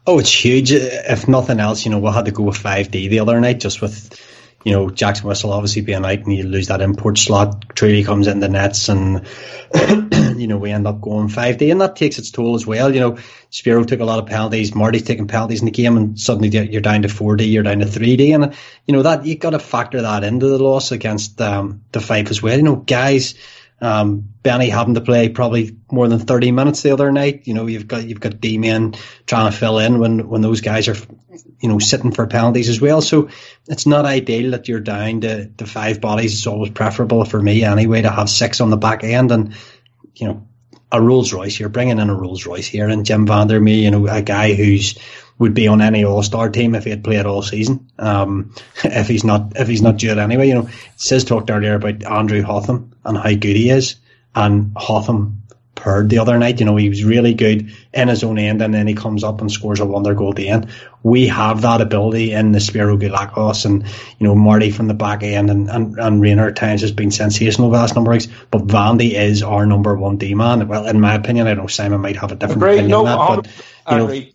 Oh, it's huge. If nothing else, you know, we'll have to go with 5D the other night, just with, you know, Jackson Whistle obviously being out, and you lose that import slot. Truly comes in the nets, and you know, we end up going 5D, and that takes its toll as well. You know, Spiro took a lot of penalties, Marty's taking penalties in the game, and suddenly you're down to 4D, you're down to 3D, and you know that you've got to factor that into the loss against the Fife as well. You know, guys, Benny having to play probably more than 30 minutes the other night. You know, you've got D-men trying to fill in when those guys are, you know, sitting for penalties as well. So it's not ideal that you're down to 5 bodies. It's always preferable for me anyway to have 6 on the back end. And, you know, a Rolls Royce, you're bringing in a Rolls Royce here, and Jim Vandermeer, you know, a guy who's would be on any All-Star team if he had played all season. If he's not due it anyway, you know, Sis talked earlier about Andrew Hotham and how good he is, and Hotham purred the other night. You know, he was really good in his own end, and then he comes up and scores a wonder goal at the end. We have that ability in the Spiro Goulakos, and, you know, Marty from the back end, and Rainer at times has been sensational the last number of weeks, but Vandy is our number 1 D-man. Well, in my opinion, I know Simon might have a different opinion on that, but, you know,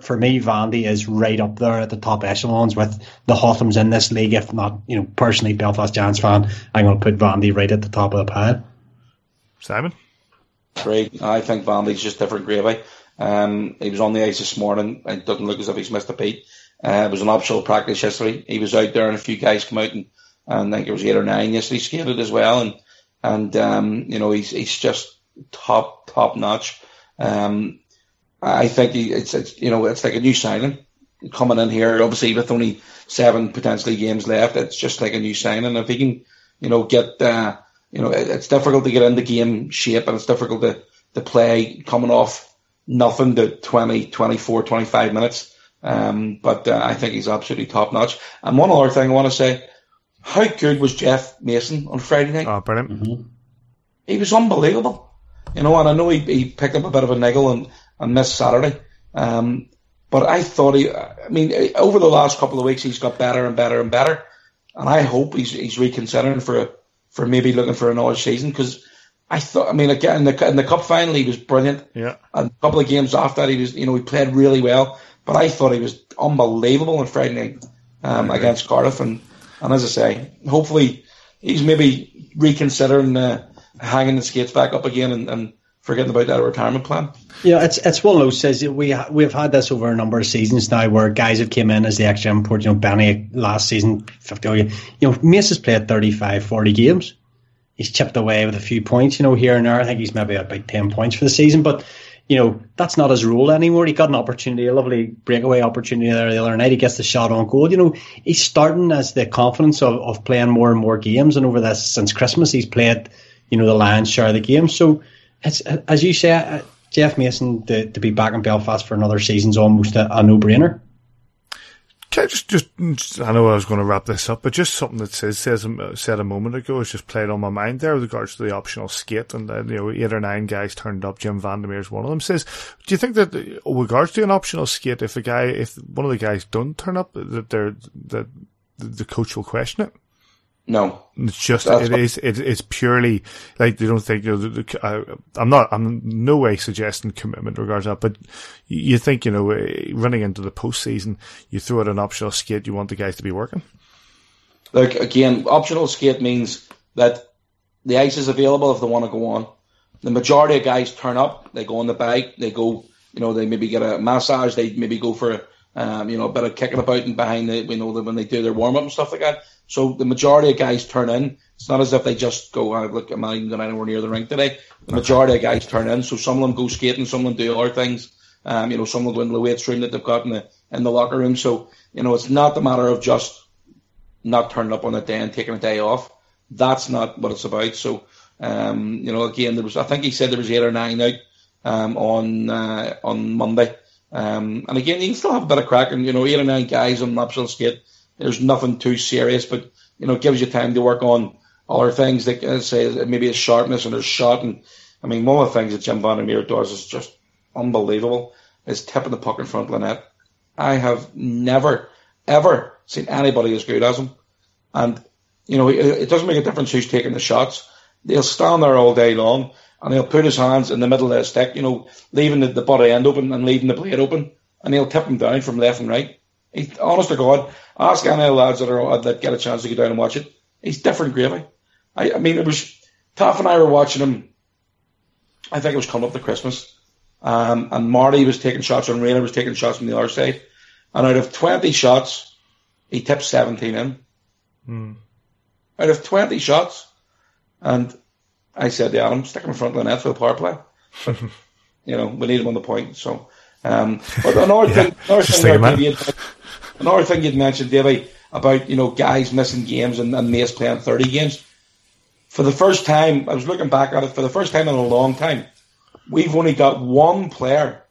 for me, Vandy is right up there at the top echelons with the Hothams in this league. If not, you know, personally, Belfast Giants fan, I'm going to put Vandy right at the top of the pile. Simon? Great. I think Vandy's just different gravy. He was on the ice this morning. It doesn't look as if he's missed a beat. It was an optional practice yesterday. He was out there, and a few guys come out, and I think it was 8 or 9 yesterday. He skated as well, and you know, he's just top notch. I think it's you know, it's like a new signing coming in here. Obviously, with only 7 potentially games left, it's just like a new signing. If he can, you know, get you know, it's difficult to get into game shape, and it's difficult to play coming off nothing to 20, 24, 25 minutes. But I think he's absolutely top notch. And one other thing I want to say: how good was Jeff Mason on Friday night? Oh, brilliant! Mm-hmm. He was unbelievable. You know, and I know he picked up a bit of a niggle and missed Saturday. But I thought over the last couple of weeks, he's got better and better and better. And I hope he's reconsidering for maybe looking for another season, because I thought, again, in the cup final, he was brilliant. Yeah. And a couple of games after that, he was, you know, he played really well. But I thought he was unbelievable on Friday night against Cardiff. And as I say, hopefully he's maybe reconsidering hanging the skates back up again and forgetting about that retirement plan. Yeah, it's one of those things that we've had this over a number of seasons now, where guys have came in as the extra import. You know, Benny last season, 50. You know, Mace has played 35, 40 games. He's chipped away with a few points, you know, here and there. I think he's maybe at about 10 points for the season, but you know, that's not his role anymore. He got an opportunity, a lovely breakaway opportunity there the other night. He gets the shot on goal. You know, he's starting as the confidence of playing more and more games. And over this, since Christmas, he's played, you know, the lion's share of the game. So, it's, as you say, Jeff Mason, to be back in Belfast for another season is almost a no-brainer. Can I just, I know I was going to wrap this up, but just something that said a moment ago is just played on my mind there with regards to the optional skate, and you know, 8 or 9 guys turned up. Jim Vandermeer's one of them. Says, do you think that with regards to an optional skate, if one of the guys don't turn up, that the coach will question it? No, it's just it's purely like they don't think. You know, I'm no way suggesting commitment regards that, but you think, you know, running into the postseason, you throw out an optional skate. You want the guys to be working. Look, again, optional skate means that the ice is available if they want to go on. The majority of guys turn up. They go on the bike. They go, you know, they maybe get a massage. They maybe go for a bit of kicking about and behind the, you know, when they do their warm up and stuff like that. So the majority of guys turn in. It's not as if they just go, look, I'm not even going anywhere near the rink today. The majority of guys turn in. So some of them go skating, some of them do other things. You know, some will go into the weights room that they've got in the locker room. So, you know, it's not the matter of just not turning up on a day and taking a day off. That's not what it's about. So, you know, again, I think he said there was 8 or 9 out on Monday. And again, you can still have a bit of crack, and you know, 8 or 9 guys on an optional skate. There's nothing too serious, but you know, it gives you time to work on other things. Like I say, maybe it's sharpness and there's shot. And I mean, one of the things that Jim Vandermeer does is just unbelievable. Is tipping the puck in front of the net. I have never, ever seen anybody as good as him. And you know, it doesn't make a difference who's taking the shots. He'll stand there all day long, and he'll put his hands in the middle of the stick, you know, leaving the body end open and leaving the blade open, and he'll tip them down from left and right. He's, honest to God, ask any of the lads that get a chance to go down and watch it. He's different gravy. I mean, it was Taff and I were watching him. I think it was coming up to Christmas, and Marty was taking shots, and Rainer was taking shots from the other side. And out of 20 shots, he tipped 17 in. Mm. Out of 20 shots, and I said to Adam, stick him in front of the net for the power play. But, you know, we need him on the point, so. But another thing you'd mentioned, Davey, about, you know, guys missing games and Mace playing 30 games. For the first time, I was looking back at it, for the first time in a long time, we've only got one player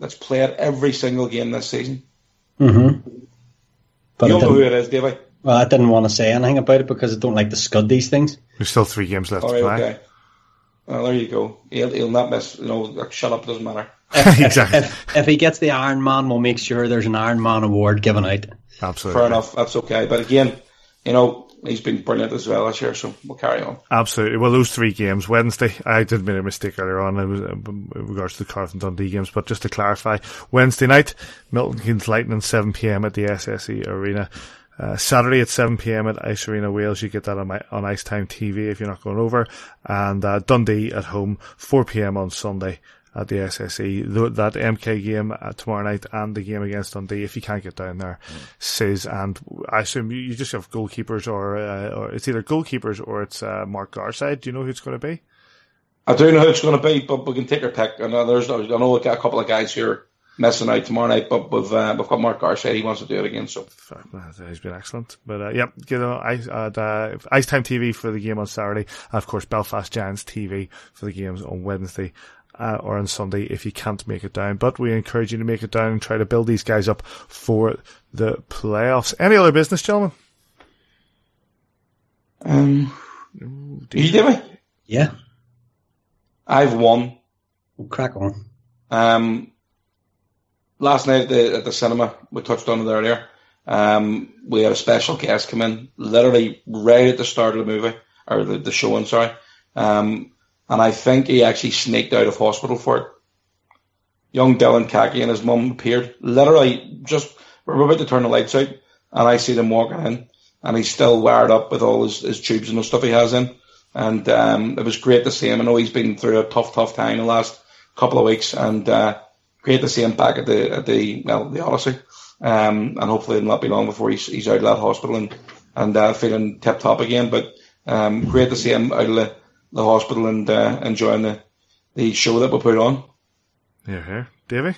that's played every single game this season. Mm-hmm. But you don't know who it is, Davey. Well, I didn't want to say anything about it because I don't like to scud these things. There's still 3 games left to play. Okay. Well, there you go. He'll not miss. You know, shut up, it doesn't matter. Exactly. If he gets the Iron Man, we'll make sure there's an Iron Man award given out. Absolutely. Fair enough. That's okay. But again, you know, he's been brilliant as well this year, so we'll carry on. Absolutely. Well, those 3 games, Wednesday, I did make a mistake earlier on in regards to the Cardiff and Dundee games, but just to clarify, Wednesday night, Milton Keynes Lightning, 7 p.m. at the SSE Arena. Saturday at 7 p.m. at Ice Arena Wales. You get that on Ice Time TV if you're not going over. And Dundee at home, 4 p.m. on Sunday at the SSE. That MK game tomorrow night and the game against Dundee, if you can't get down there, says, and I assume you just have goalkeepers or it's either goalkeepers or it's Mark Garside. Do you know who it's going to be? I do know who it's going to be, but we can take our pick. I know a couple of guys here missing out tomorrow night, but we've got Mark Garside. He wants to do it again, so he's been excellent. But get on Ice Time TV for the game on Saturday, and of course Belfast Giants TV for the games on Wednesday or on Sunday if you can't make it down. But we encourage you to make it down and try to build these guys up for the playoffs. Any other business, gentlemen? Do you do it? Yeah, I've won. We'll crack on. Last night at the cinema, we touched on it earlier, we had a special guest come in, literally right at the start of the movie, or the showing, sorry. And I think he actually sneaked out of hospital for it. Young Dylan Khaki and his mum appeared, literally just, we're about to turn the lights out, and I see them walking in, and he's still wired up with all his tubes and the stuff he has in. And it was great to see him. I know he's been through a tough time the last couple of weeks, and great to see him back at the Odyssey. And hopefully it'll not be long before he's out of that hospital and feeling tip top again. But great to see him out of the hospital and enjoying the show that we put on. Yeah, here, Davey.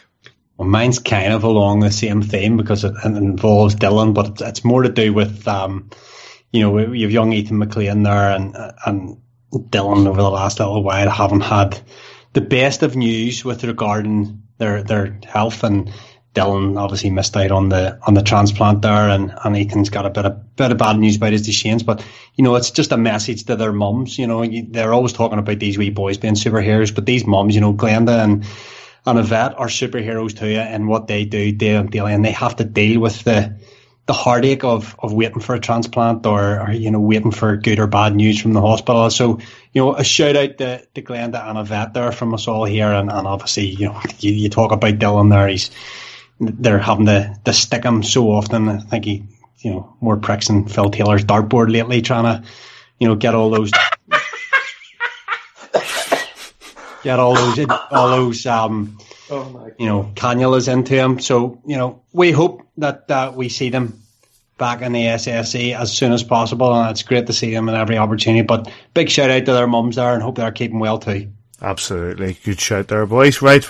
Well, mine's kind of along the same theme because it involves Dylan, but it's more to do with you have young Ethan McLean there and Dylan over the last little while haven't had the best of news with regarding their health, and Dylan obviously missed out on the transplant there, and Ethan's got a bit of bad news about his Duchenne's, but it's just a message to their mums. They're always talking about these wee boys being superheroes, but these mums, Glenda and Yvette are superheroes too, and what they do day and daily, and they have to deal with the heartache of waiting for a transplant or waiting for good or bad news from the hospital. So, a shout out to Glenda and Yvette there from us all here, and obviously, you talk about Dylan there, they're having to stick him so often. I think he, more pricks than Phil Taylor's dartboard lately, trying to, get all those, cannulas into him. So, we hope that we see them back in the SSE as soon as possible, and it's great to see them at every opportunity. But big shout out to their mums there, and hope they're keeping well too. Absolutely. Good shout there, boys. Right.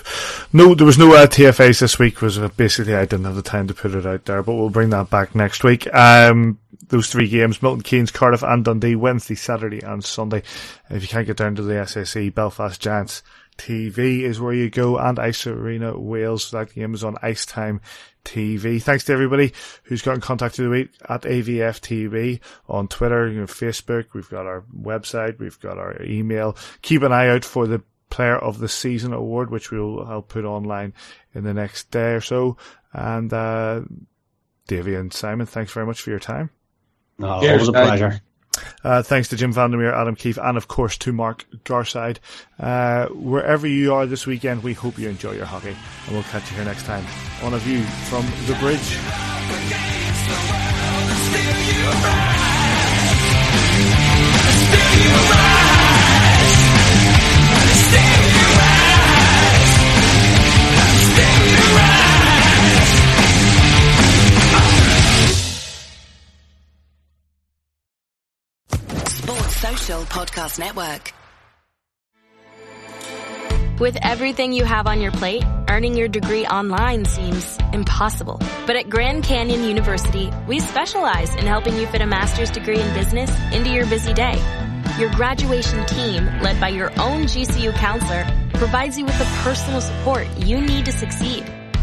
No, there was no TFAs this week, because basically I didn't have the time to put it out there, but we'll bring that back next week. Those three games, Milton Keynes, Cardiff and Dundee, Wednesday, Saturday and Sunday. If you can't get down to the SSE, Belfast Giants TV is where you go, and Ice Arena Wales. That game is on Ice Time TV. Thanks to everybody who's got in contact through the week at AVFTV on Twitter, Facebook. We've got our website, we've got our email. Keep an eye out for the Player of the Season award, which I'll put online in the next day or so. And Davey and Simon, thanks very much for your time. Oh, it was a pleasure. Thanks to Jim Vandermeer, Adam Keefe, and of course to Mark Garside. Wherever you are this weekend, we hope you enjoy your hockey, and we'll catch you here next time on A View from the Bridge. Social Podcast Network. With everything you have on your plate, earning your degree online seems impossible. But at Grand Canyon University, we specialize in helping you fit a master's degree in business into your busy day. Your graduation team, led by your own GCU counselor, provides you with the personal support you need to succeed.